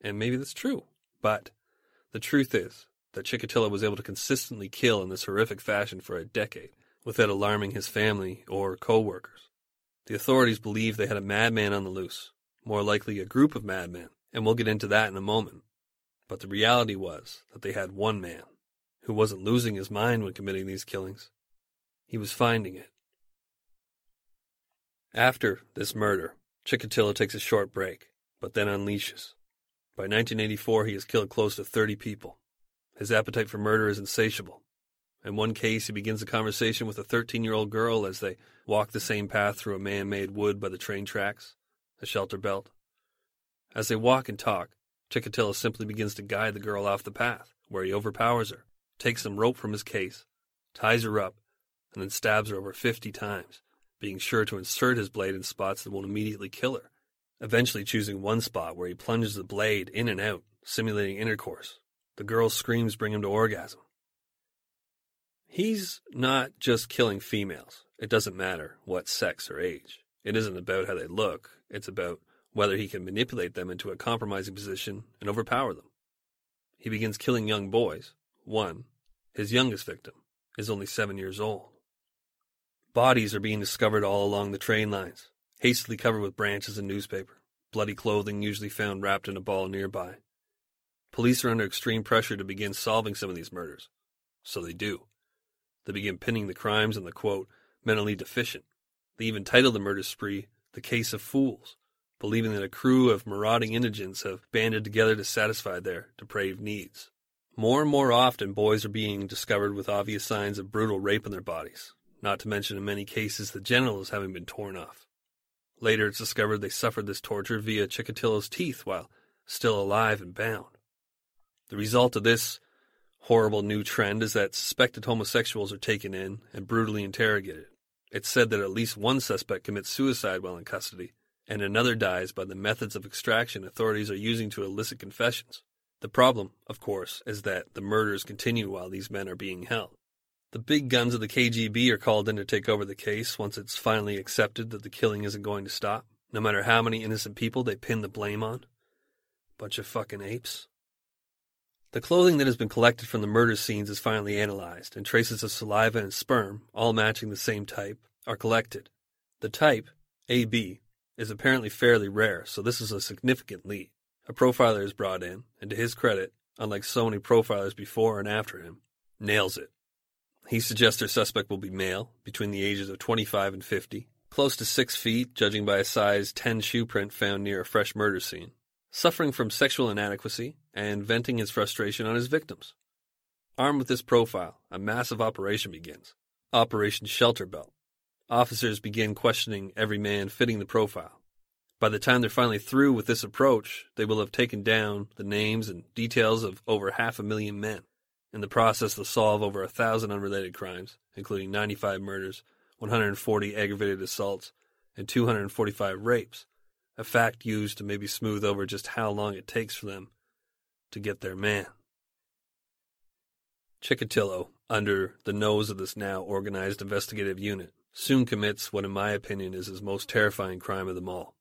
And maybe that's true. But the truth is that Chikatilo was able to consistently kill in this horrific fashion for a decade, without alarming his family or co-workers. The authorities believe they had a madman on the loose, more likely a group of madmen, and we'll get into that in a moment. But the reality was that they had one man, who wasn't losing his mind when committing these killings. He was finding it. After this murder, Chikatilo takes a short break, but then unleashes. By nineteen eighty-four, he has killed close to thirty people. His appetite for murder is insatiable. In one case, he begins a conversation with a thirteen-year-old girl as they walk the same path through a man-made wood by the train tracks, the shelter belt. As they walk and talk, Chikatilo simply begins to guide the girl off the path, where he overpowers her, takes some rope from his case, ties her up, and then stabs her over fifty times, being sure to insert his blade in spots that won't immediately kill her, eventually choosing one spot where he plunges the blade in and out, simulating intercourse. The girl's screams bring him to orgasm. He's not just killing females. It doesn't matter what sex or age. It isn't about how they look. It's about whether he can manipulate them into a compromising position and overpower them. He begins killing young boys. One, his youngest victim, is only seven years old. Bodies are being discovered all along the train lines, hastily covered with branches and newspaper, bloody clothing usually found wrapped in a ball nearby. Police are under extreme pressure to begin solving some of these murders. So they do. They begin pinning the crimes on the, quote, mentally deficient. They even title the murder spree, The Case of Fools, believing that a crew of marauding indigents have banded together to satisfy their depraved needs. More and more often, boys are being discovered with obvious signs of brutal rape in their bodies, not to mention in many cases the genitals having been torn off. Later, it's discovered they suffered this torture via Chikatilo's teeth while still alive and bound. The result of this horrible new trend is that suspected homosexuals are taken in and brutally interrogated. It's said that at least one suspect commits suicide while in custody, and another dies by the methods of extraction authorities are using to elicit confessions. The problem, of course, is that the murders continue while these men are being held. The big guns of the K G B are called in to take over the case once it's finally accepted that the killing isn't going to stop, no matter how many innocent people they pin the blame on. Bunch of fucking apes. The clothing that has been collected from the murder scenes is finally analyzed, and traces of saliva and sperm, all matching the same type, are collected. The type, A B, is apparently fairly rare, so this is a significant lead. A profiler is brought in, and to his credit, unlike so many profilers before and after him, nails it. He suggests their suspect will be male, between the ages of twenty-five and fifty, close to six feet, judging by a size ten shoe print found near a fresh murder scene, suffering from sexual inadequacy, and venting his frustration on his victims. Armed with this profile, a massive operation begins, Operation Shelter Belt. Officers begin questioning every man fitting the profile. By the time they're finally through with this approach, they will have taken down the names and details of over half a million men. In the process, they'll solve over a thousand unrelated crimes, including ninety-five murders, one hundred forty aggravated assaults, and two hundred forty-five rapes, a fact used to maybe smooth over just how long it takes for them to get their man. Chikatilo, under the nose of this now organized investigative unit, soon commits what in my opinion is his most terrifying crime of them all.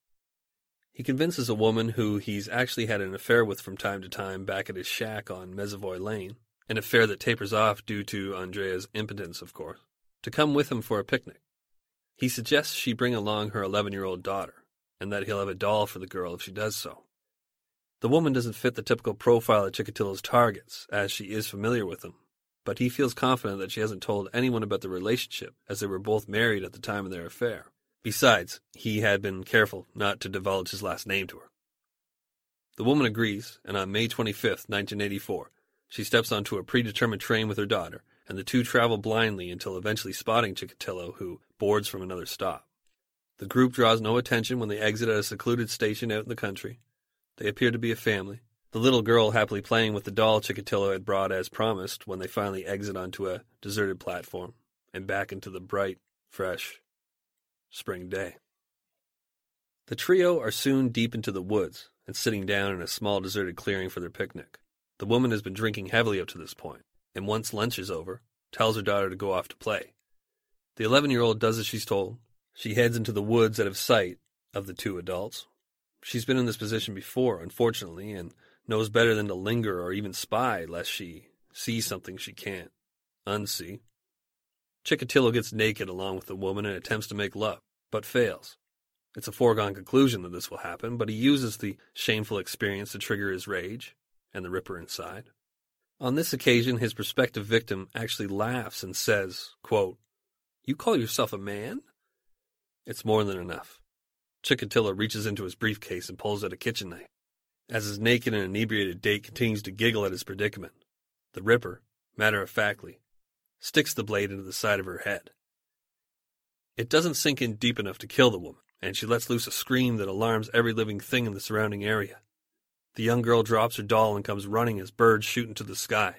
He convinces a woman who he's actually had an affair with from time to time back at his shack on Mezovoy Lane, an affair that tapers off due to Andrea's impotence, of course, to come with him for a picnic. He suggests she bring along her eleven-year-old daughter, and that he'll have a doll for the girl if she does so. The woman doesn't fit the typical profile of Chikatilo's targets, as she is familiar with him, but he feels confident that she hasn't told anyone about the relationship, as they were both married at the time of their affair. Besides, he had been careful not to divulge his last name to her. The woman agrees, and on May twenty-fifth, nineteen eighty-four, she steps onto a predetermined train with her daughter, and the two travel blindly until eventually spotting Chikatilo, who boards from another stop. The group draws no attention when they exit at a secluded station out in the country. They appear to be a family, the little girl happily playing with the doll Chikatilo had brought as promised when they finally exit onto a deserted platform and back into the bright, fresh spring day. The trio are soon deep into the woods and sitting down in a small deserted clearing for their picnic. The woman has been drinking heavily up to this point, and once lunch is over, tells her daughter to go off to play. The eleven-year-old does as she's told. She heads into the woods out of sight of the two adults. She's been in this position before, unfortunately, and knows better than to linger or even spy lest she see something she can't unsee. Chikatilo gets naked along with the woman and attempts to make love, but fails. It's a foregone conclusion that this will happen, but he uses the shameful experience to trigger his rage and the ripper inside. On this occasion, his prospective victim actually laughs and says, quote, "You call yourself a man?" It's more than enough. Chikatilo reaches into his briefcase and pulls out a kitchen knife, as his naked and inebriated date continues to giggle at his predicament. The ripper, matter-of-factly, sticks the blade into the side of her head. It doesn't sink in deep enough to kill the woman, and she lets loose a scream that alarms every living thing in the surrounding area. The young girl drops her doll and comes running as birds shoot into the sky.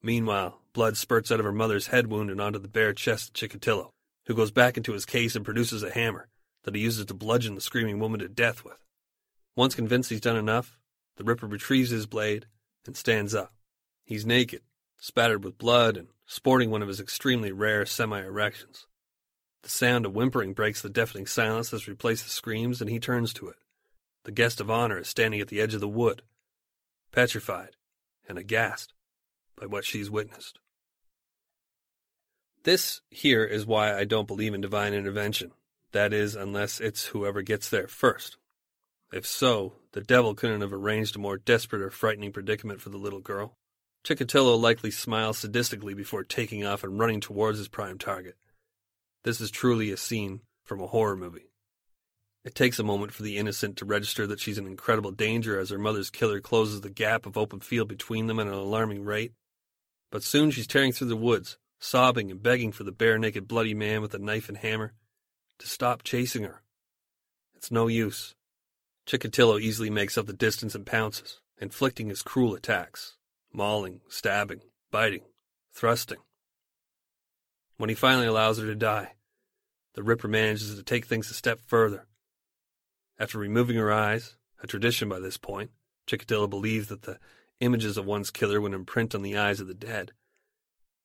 Meanwhile, blood spurts out of her mother's head wound and onto the bare chest of Chikatilo, who goes back into his case and produces a hammer that he uses to bludgeon the screaming woman to death with. Once convinced he's done enough, the ripper retrieves his blade and stands up. He's naked, spattered with blood, and sporting one of his extremely rare semi-erections. The sound of whimpering breaks the deafening silence that's replaced the screams, and he turns to it. The guest of honor is standing at the edge of the wood, petrified and aghast by what she's witnessed. This here is why I don't believe in divine intervention. That is, unless it's whoever gets there first. If so, the devil couldn't have arranged a more desperate or frightening predicament for the little girl. Chikatilo likely smiles sadistically before taking off and running towards his prime target. This is truly a scene from a horror movie. It takes a moment for the innocent to register that she's in incredible danger as her mother's killer closes the gap of open field between them at an alarming rate. But soon she's tearing through the woods, sobbing and begging for the bare-naked bloody man with the knife and hammer to stop chasing her. It's no use. Chikatilo easily makes up the distance and pounces, inflicting his cruel attacks, mauling, stabbing, biting, thrusting. When he finally allows her to die, the Ripper manages to take things a step further. After removing her eyes, a tradition by this point, Chikatilo believed that the images of one's killer would imprint on the eyes of the dead.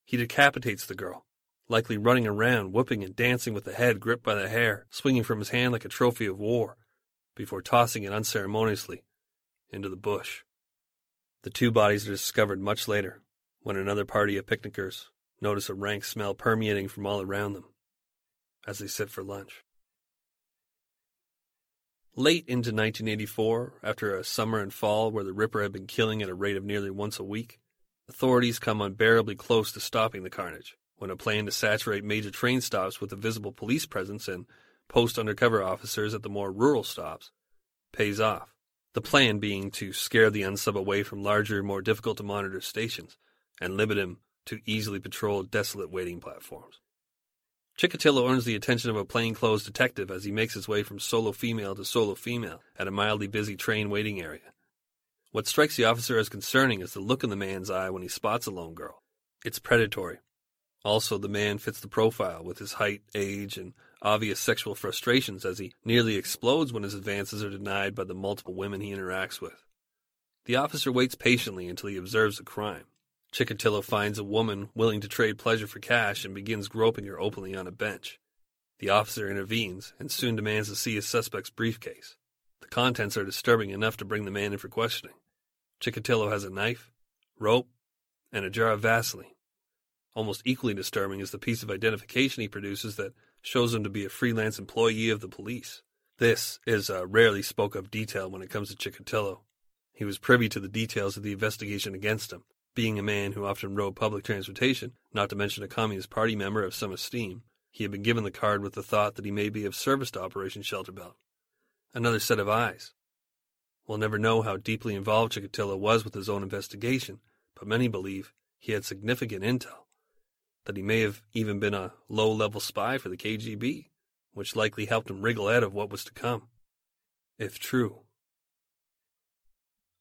He decapitates the girl, likely running around, whooping and dancing with the head gripped by the hair, swinging from his hand like a trophy of war, before tossing it unceremoniously into the bush. The two bodies are discovered much later, when another party of picnickers notice a rank smell permeating from all around them as they sit for lunch. Late into nineteen eighty-four, after a summer and fall where the Ripper had been killing at a rate of nearly once a week, authorities come unbearably close to stopping the carnage, when a plan to saturate major train stops with a visible police presence and post-undercover officers at the more rural stops pays off. The plan being to scare the unsub away from larger, more difficult-to-monitor stations and limit him to easily patrolled, desolate waiting platforms. Chikatilo earns the attention of a plainclothes detective as he makes his way from solo female to solo female at a mildly busy train waiting area. What strikes the officer as concerning is the look in the man's eye when he spots a lone girl. It's predatory. Also, the man fits the profile with his height, age, and obvious sexual frustrations as he nearly explodes when his advances are denied by the multiple women he interacts with. The officer waits patiently until he observes a crime. Chikatilo finds a woman willing to trade pleasure for cash and begins groping her openly on a bench. The officer intervenes and soon demands to see his suspect's briefcase. The contents are disturbing enough to bring the man in for questioning. Chikatilo has a knife, rope, and a jar of Vaseline. Almost equally disturbing is the piece of identification he produces that shows him to be a freelance employee of the police. This is a rarely spoke of detail when it comes to Chikatilo. He was privy to the details of the investigation against him, being a man who often rode public transportation, not to mention a Communist Party member of some esteem. He had been given the card with the thought that he may be of service to Operation Shelter Belt. Another set of eyes. We'll never know how deeply involved Chikatilo was with his own investigation, but many believe he had significant intel, that he may have even been a low-level spy for the K G B, which likely helped him wriggle out of what was to come, if true.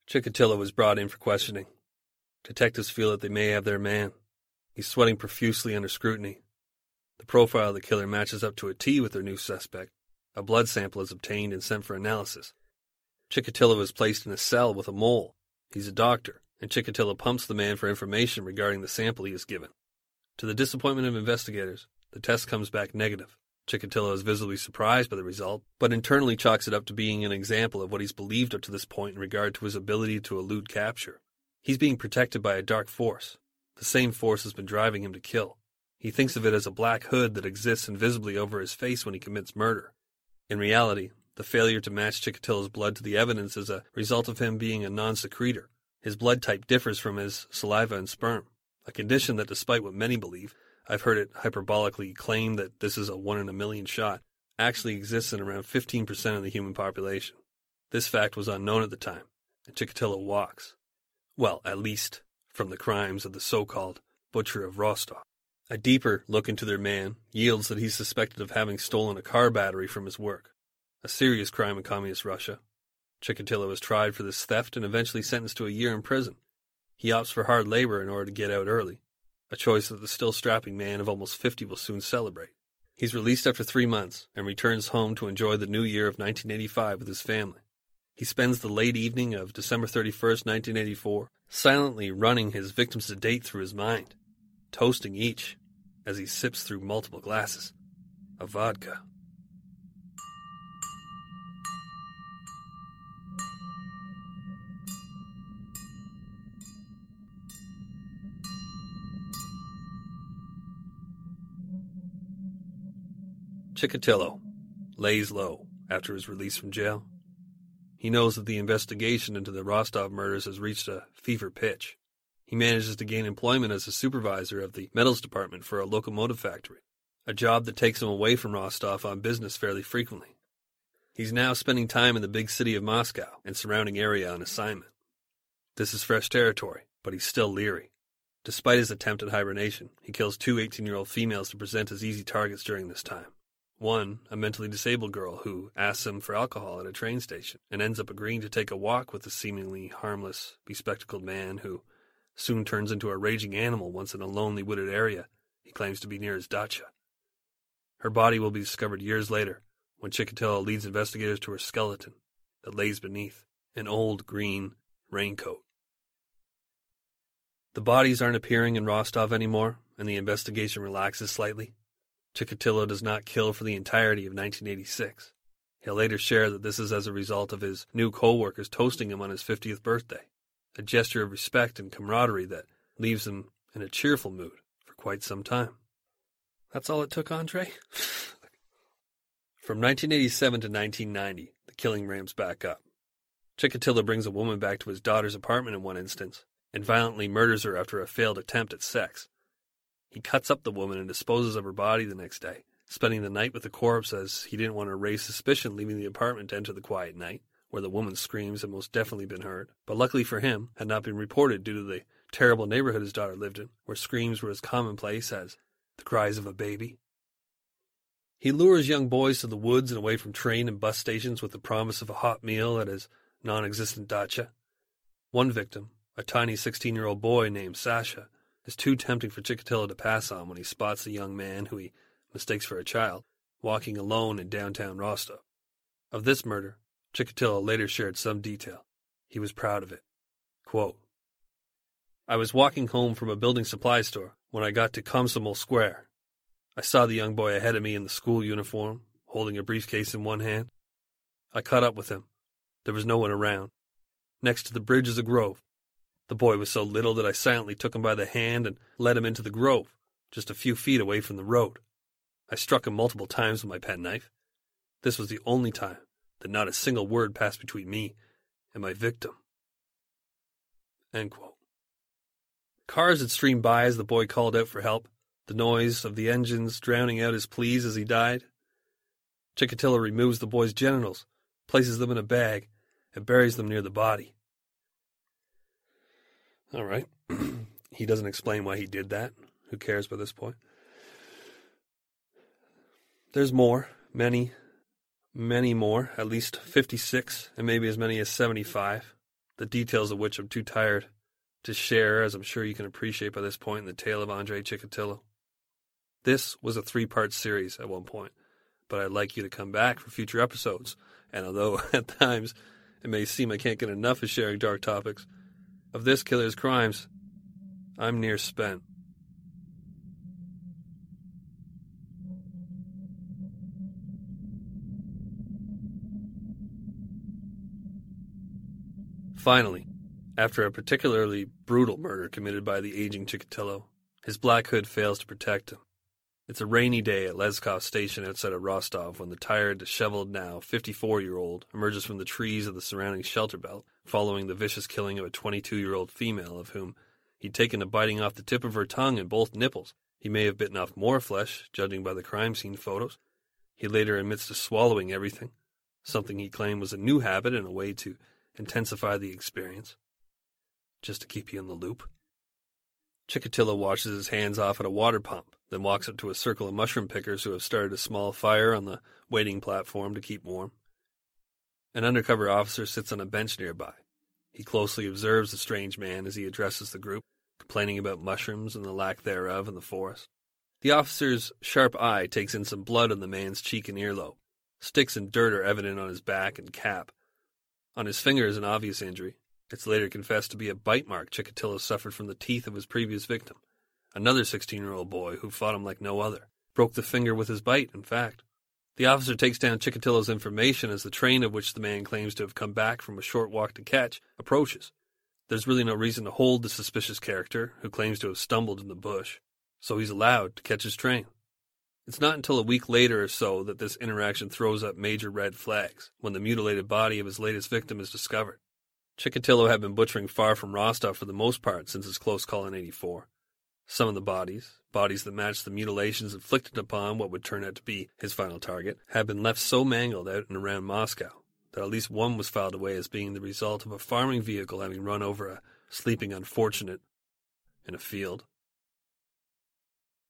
Chikatilo was brought in for questioning. Detectives feel that they may have their man. He's sweating profusely under scrutiny. The profile of the killer matches up to a T with their new suspect. A blood sample is obtained and sent for analysis. Chikatilo is placed in a cell with a mole. He's a doctor, and Chikatilo pumps the man for information regarding the sample he is given. To the disappointment of investigators, the test comes back negative. Chikatilo is visibly surprised by the result, but internally chalks it up to being an example of what he's believed up to this point in regard to his ability to elude capture. He's being protected by a dark force. The same force has been driving him to kill. He thinks of it as a black hood that exists invisibly over his face when he commits murder. In reality, the failure to match Chikatilo's blood to the evidence is a result of him being a non-secretor. His blood type differs from his saliva and sperm, a condition that, despite what many believe, I've heard it hyperbolically claimed that this is a one-in-a-million shot, actually exists in around fifteen percent of the human population. This fact was unknown at the time, and Chikatilo walks. Well, at least, from the crimes of the so-called Butcher of Rostov. A deeper look into their man yields that he's suspected of having stolen a car battery from his work, a serious crime in communist Russia. Chikatilo is tried for this theft and eventually sentenced to a year in prison. He opts for hard labor in order to get out early, a choice that the still-strapping man of almost fifty will soon celebrate. He's released after three months and returns home to enjoy the new year of nineteen eighty-five with his family. He spends the late evening of December thirty-first, nineteen eighty-four, silently running his victims to date through his mind, toasting each as he sips through multiple glasses of vodka. Chikatilo lays low after his release from jail. He knows that the investigation into the Rostov murders has reached a fever pitch. He manages to gain employment as a supervisor of the metals department for a locomotive factory, a job that takes him away from Rostov on business fairly frequently. He's now spending time in the big city of Moscow and surrounding area on assignment. This is fresh territory, but he's still leery. Despite his attempt at hibernation, he kills two eighteen-year-old females to present as easy targets during this time. One, a mentally disabled girl who asks him for alcohol at a train station and ends up agreeing to take a walk with the seemingly harmless, bespectacled man who soon turns into a raging animal once in a lonely wooded area he claims to be near his dacha. Her body will be discovered years later when Chikatilo leads investigators to her skeleton that lays beneath an old green raincoat. The bodies aren't appearing in Rostov anymore, and the investigation relaxes slightly. Chikatilo does not kill for the entirety of nineteen eighty-six. He'll later share that this is as a result of his new co-workers toasting him on his fiftieth birthday, a gesture of respect and camaraderie that leaves him in a cheerful mood for quite some time. That's all it took, Andrei? From nineteen eighty-seven to nineteen ninety, the killing ramps back up. Chikatilo brings a woman back to his daughter's apartment in one instance and violently murders her after a failed attempt at sex. He cuts up the woman and disposes of her body the next day, spending the night with the corpse as he didn't want to raise suspicion leaving the apartment to enter the quiet night, where the woman's screams had most definitely been heard, but luckily for him, had not been reported due to the terrible neighborhood his daughter lived in, where screams were as commonplace as the cries of a baby. He lures young boys to the woods and away from train and bus stations with the promise of a hot meal at his non-existent dacha. One victim, a tiny sixteen-year-old boy named Sasha, is too tempting for Chikatilo to pass on when he spots the young man who he mistakes for a child, walking alone in downtown Rostov. Of this murder, Chikatilo later shared some detail. He was proud of it. Quote, I was walking home from a building supply store when I got to Comsomol Square. I saw the young boy ahead of me in the school uniform, holding a briefcase in one hand. I caught up with him. There was no one around. Next to the bridge is a grove. The boy was so little that I silently took him by the hand and led him into the grove, just a few feet away from the road. I struck him multiple times with my penknife. This was the only time that not a single word passed between me and my victim. End quote. Cars had streamed by as the boy called out for help, the noise of the engines drowning out his pleas as he died. Chikatilo removes the boy's genitals, places them in a bag, and buries them near the body. All right. He doesn't explain why he did that. Who cares by this point? There's more. Many, many more. At least fifty-six, and maybe as many as seventy-five. The details of which I'm too tired to share, as I'm sure you can appreciate by this point in the tale of Andrei Chikatilo. This was a three-part series at one point, but I'd like you to come back for future episodes. And although at times it may seem I can't get enough of sharing dark topics, of this killer's crimes, I'm near spent. Finally, after a particularly brutal murder committed by the aging Chikatilo, his black hood fails to protect him. It's a rainy day at Leskov Station outside of Rostov when the tired, disheveled now fifty-four-year-old emerges from the trees of the surrounding shelter belt following the vicious killing of a twenty-two-year-old female of whom he'd taken to biting off the tip of her tongue and both nipples. He may have bitten off more flesh, judging by the crime scene photos. He later admits to swallowing everything, something he claimed was a new habit and a way to intensify the experience. Just to keep you in the loop. Chikatilo washes his hands off at a water pump, then walks up to a circle of mushroom pickers who have started a small fire on the waiting platform to keep warm. An undercover officer sits on a bench nearby. He closely observes the strange man as he addresses the group, complaining about mushrooms and the lack thereof in the forest. The officer's sharp eye takes in some blood on the man's cheek and earlobe. Sticks and dirt are evident on his back and cap. On his finger is an obvious injury. It's later confessed to be a bite mark Chikatilo suffered from the teeth of his previous victim, another sixteen-year-old boy who fought him like no other, broke the finger with his bite, in fact. The officer takes down Chikatilo's information as the train of which the man claims to have come back from a short walk to catch approaches. There's really no reason to hold the suspicious character, who claims to have stumbled in the bush, so he's allowed to catch his train. It's not until a week later or so that this interaction throws up major red flags, when the mutilated body of his latest victim is discovered. Chikatilo had been butchering far from Rostov for the most part since his close call in eighty-four. Some of the bodies, bodies that matched the mutilations inflicted upon what would turn out to be his final target, had been left so mangled out and around Moscow that at least one was filed away as being the result of a farming vehicle having run over a sleeping unfortunate in a field.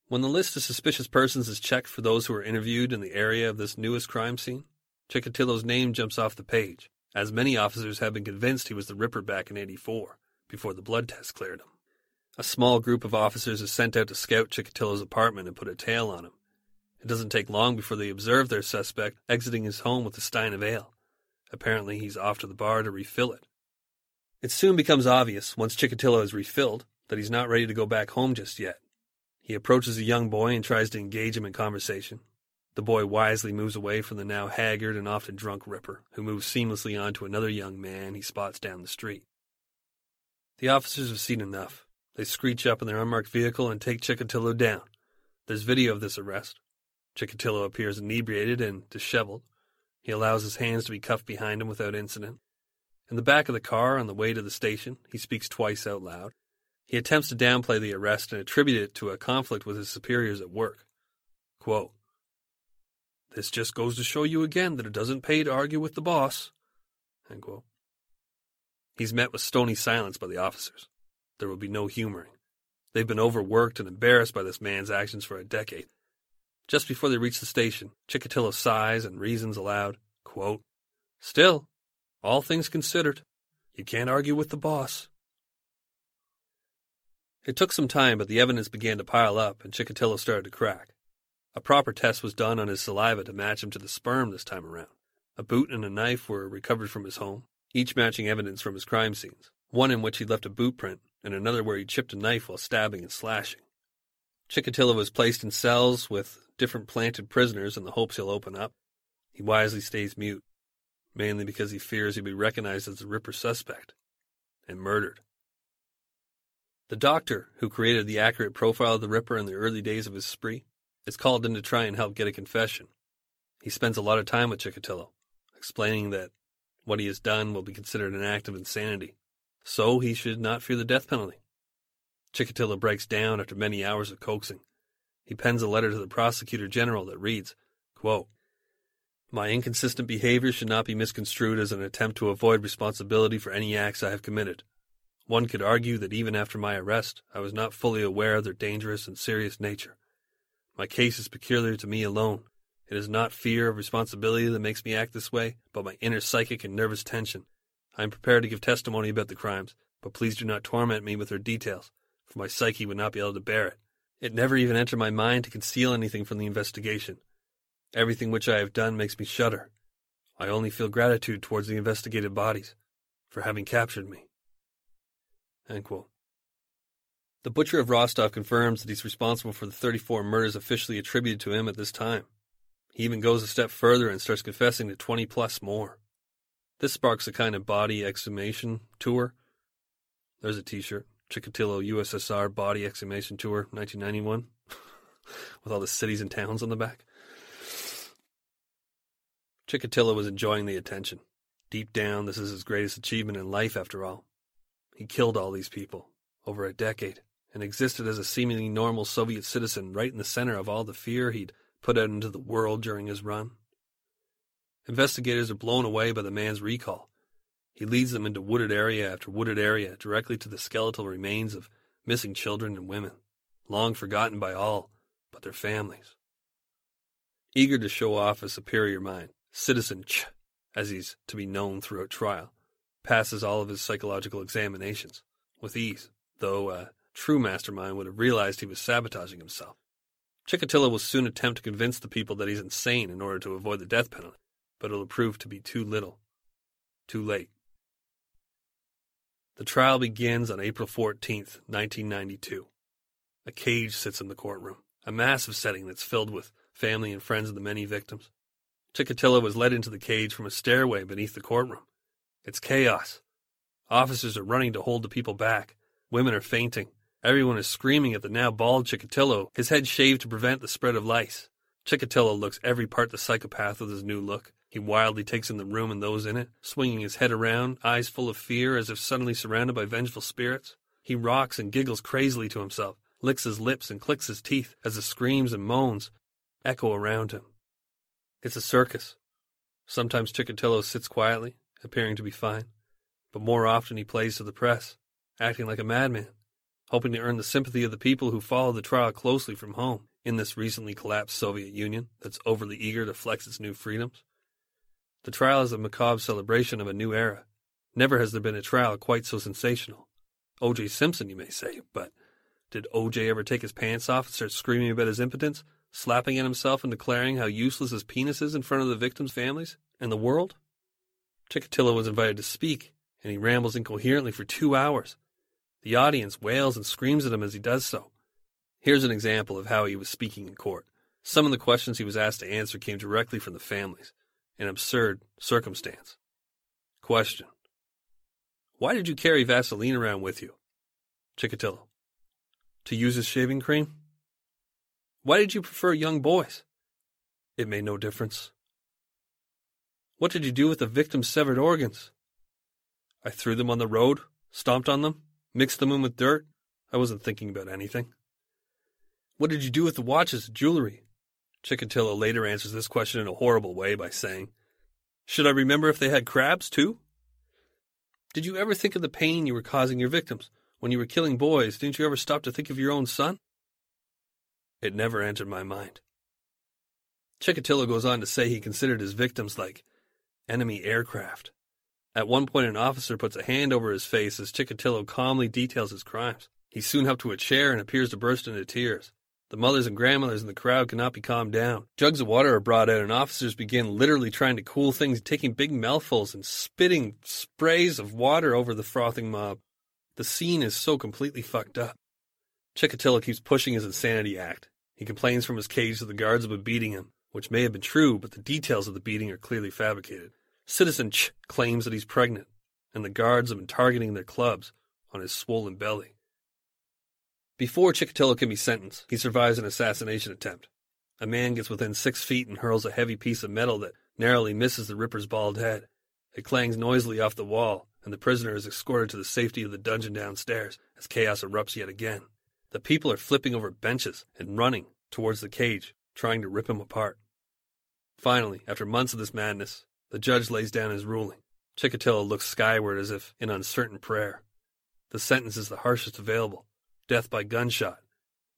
When the list of suspicious persons is checked for those who are interviewed in the area of this newest crime scene, Chikatilo's name jumps off the page, as many officers had been convinced he was the Ripper back in eighty-four, before the blood test cleared him. A small group of officers is sent out to scout Chikatilo's apartment and put a tail on him. It doesn't take long before they observe their suspect exiting his home with a stein of ale. Apparently he's off to the bar to refill it. It soon becomes obvious, once Chikatilo is refilled, that he's not ready to go back home just yet. He approaches a young boy and tries to engage him in conversation. The boy wisely moves away from the now haggard and often drunk Ripper, who moves seamlessly on to another young man he spots down the street. The officers have seen enough. They screech up in their unmarked vehicle and take Chikatilo down. There's video of this arrest. Chikatilo appears inebriated and disheveled. He allows his hands to be cuffed behind him without incident. In the back of the car on the way to the station, he speaks twice out loud. He attempts to downplay the arrest and attribute it to a conflict with his superiors at work. Quote, "This just goes to show you again that it doesn't pay to argue with the boss." End quote. He's met with stony silence by the officers. There will be no humoring. They've been overworked and embarrassed by this man's actions for a decade. Just before they reach the station, Chikatilo sighs and reasons aloud, quote, "Still, all things considered, you can't argue with the boss." It took some time, but the evidence began to pile up, and Chikatilo started to crack. A proper test was done on his saliva to match him to the sperm this time around. A boot and a knife were recovered from his home, each matching evidence from his crime scenes, one in which he left a boot print, and another where he chipped a knife while stabbing and slashing. Chikatilo was placed in cells with different planted prisoners in the hopes he'll open up. He wisely stays mute, mainly because he fears he'll be recognized as the Ripper suspect and murdered. The doctor, who created the accurate profile of the Ripper in the early days of his spree, is called in to try and help get a confession. He spends a lot of time with Chikatilo, explaining that what he has done will be considered an act of insanity, so he should not fear the death penalty. Chikatilo breaks down after many hours of coaxing. He pens a letter to the prosecutor general that reads, quote, "My inconsistent behavior should not be misconstrued as an attempt to avoid responsibility for any acts I have committed. One could argue that even after my arrest, I was not fully aware of their dangerous and serious nature. My case is peculiar to me alone. It is not fear of responsibility that makes me act this way, but my inner psychic and nervous tension. I am prepared to give testimony about the crimes, but please do not torment me with their details, for my psyche would not be able to bear it. It never even entered my mind to conceal anything from the investigation. Everything which I have done makes me shudder. I only feel gratitude towards the investigative bodies for having captured me." End quote. The butcher of Rostov confirms that he's responsible for the thirty-four murders officially attributed to him at this time. He even goes a step further and starts confessing to twenty-plus more. This sparks a kind of body exhumation tour. There's a T-shirt, Chikatilo U S S R Body Exhumation Tour, nineteen ninety-one, with all the cities and towns on the back. Chikatilo was enjoying the attention. Deep down, this is his greatest achievement in life, after all. He killed all these people, over a decade, and existed as a seemingly normal Soviet citizen right in the center of all the fear he'd put out into the world during his run. Investigators are blown away by the man's recall. He leads them into wooded area after wooded area, directly to the skeletal remains of missing children and women, long forgotten by all but their families. Eager to show off a superior mind, Citizen Ch, as he's to be known throughout trial, passes all of his psychological examinations with ease, though a true mastermind would have realized he was sabotaging himself. Chikatilo will soon attempt to convince the people that he's insane in order to avoid the death penalty, but it'll prove to be too little, too late. The trial begins on April fourteenth, nineteen ninety-two. A cage sits in the courtroom, a massive setting that's filled with family and friends of the many victims. Chikatilo was led into the cage from a stairway beneath the courtroom. It's chaos. Officers are running to hold the people back. Women are fainting. Everyone is screaming at the now bald Chikatilo, his head shaved to prevent the spread of lice. Chikatilo looks every part the psychopath with his new look. He wildly takes in the room and those in it, swinging his head around, eyes full of fear as if suddenly surrounded by vengeful spirits. He rocks and giggles crazily to himself, licks his lips and clicks his teeth as the screams and moans echo around him. It's a circus. Sometimes Chikatilo sits quietly, appearing to be fine, but more often he plays to the press, acting like a madman, hoping to earn the sympathy of the people who follow the trial closely from home in this recently collapsed Soviet Union that's overly eager to flex its new freedoms. The trial is a macabre celebration of a new era. Never has there been a trial quite so sensational. O J Simpson, you may say, but did O J ever take his pants off and start screaming about his impotence, slapping at himself and declaring how useless his penis is in front of the victims' families and the world? Chikatilo was invited to speak, and he rambles incoherently for two hours. The audience wails and screams at him as he does so. Here's an example of how he was speaking in court. Some of the questions he was asked to answer came directly from the families. An absurd circumstance. Question. Why did you carry Vaseline around with you? Chikatilo. To use as shaving cream? Why did you prefer young boys? It made no difference. What did you do with the victim's severed organs? I threw them on the road, stomped on them, mixed them in with dirt. I wasn't thinking about anything. What did you do with the watches and jewelry? Chikatilo later answers this question in a horrible way by saying, should I remember if they had crabs, too? Did you ever think of the pain you were causing your victims? When you were killing boys, didn't you ever stop to think of your own son? It never entered my mind. Chikatilo goes on to say he considered his victims like enemy aircraft. At one point, an officer puts a hand over his face as Chikatilo calmly details his crimes. He's soon up to a chair and appears to burst into tears. The mothers and grandmothers in the crowd cannot be calmed down. Jugs of water are brought out, and officers begin literally trying to cool things, taking big mouthfuls and spitting sprays of water over the frothing mob. The scene is so completely fucked up. Chikatilo keeps pushing his insanity act. He complains from his cage that the guards have been beating him, which may have been true, but the details of the beating are clearly fabricated. Citizen Ch claims that he's pregnant, and the guards have been targeting their clubs on his swollen belly. Before Chikatilo can be sentenced, he survives an assassination attempt. A man gets within six feet and hurls a heavy piece of metal that narrowly misses the Ripper's bald head. It clangs noisily off the wall, and the prisoner is escorted to the safety of the dungeon downstairs as chaos erupts yet again. The people are flipping over benches and running towards the cage, trying to rip him apart. Finally, after months of this madness, the judge lays down his ruling. Chikatilo looks skyward as if in uncertain prayer. The sentence is the harshest available. Death by gunshot.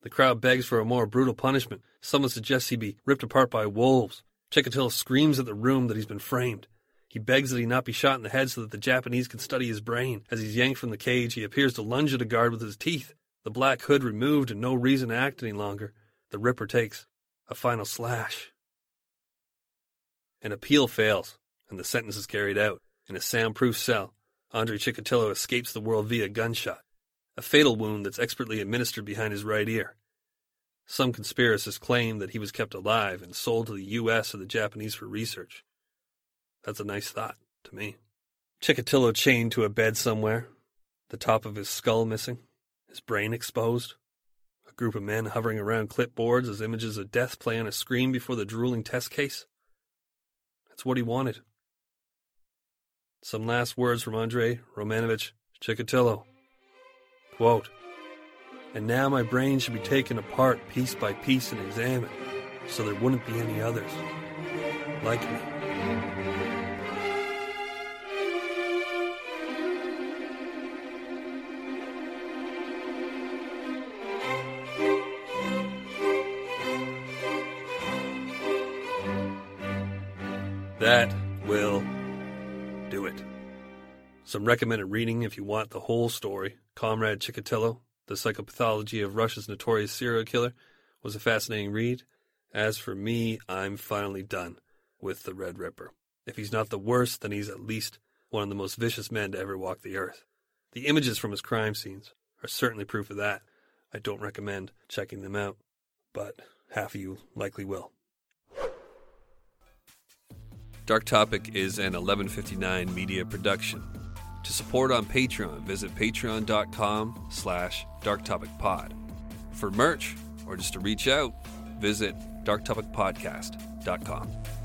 The crowd begs for a more brutal punishment. Someone suggests he be ripped apart by wolves. Chikatilo screams at the room that he's been framed. He begs that he not be shot in the head so that the Japanese can study his brain. As he's yanked from the cage, he appears to lunge at a guard with his teeth. The black hood removed and no reason to act any longer. The Ripper takes a final slash. An appeal fails, and the sentence is carried out. In a soundproof cell, Andrei Chikatilo escapes the world via gunshot. A fatal wound that's expertly administered behind his right ear. Some conspiracists claim that he was kept alive and sold to the U S or the Japanese for research. That's a nice thought to me. Chikatilo chained to a bed somewhere, the top of his skull missing, his brain exposed, a group of men hovering around clipboards as images of death play on a screen before the drooling test case. That's what he wanted. Some last words from Andrei Romanovich Chikatilo. Quote, "And now my brain should be taken apart piece by piece and examined, so there wouldn't be any others like me." That will do it. Some recommended reading if you want the whole story. Comrade Chikatilo, The Psychopathology of Russia's Notorious Serial Killer, was a fascinating read. As for me, I'm finally done with the Red Ripper. If he's not the worst, then he's at least one of the most vicious men to ever walk the earth. The images from his crime scenes are certainly proof of that. I don't recommend checking them out, but half of you likely will. Dark Topic is an eleven fifty-nine media production. To support on Patreon, visit patreon.com slash darktopicpod. For merch, or just to reach out, visit darktopicpodcast dot com.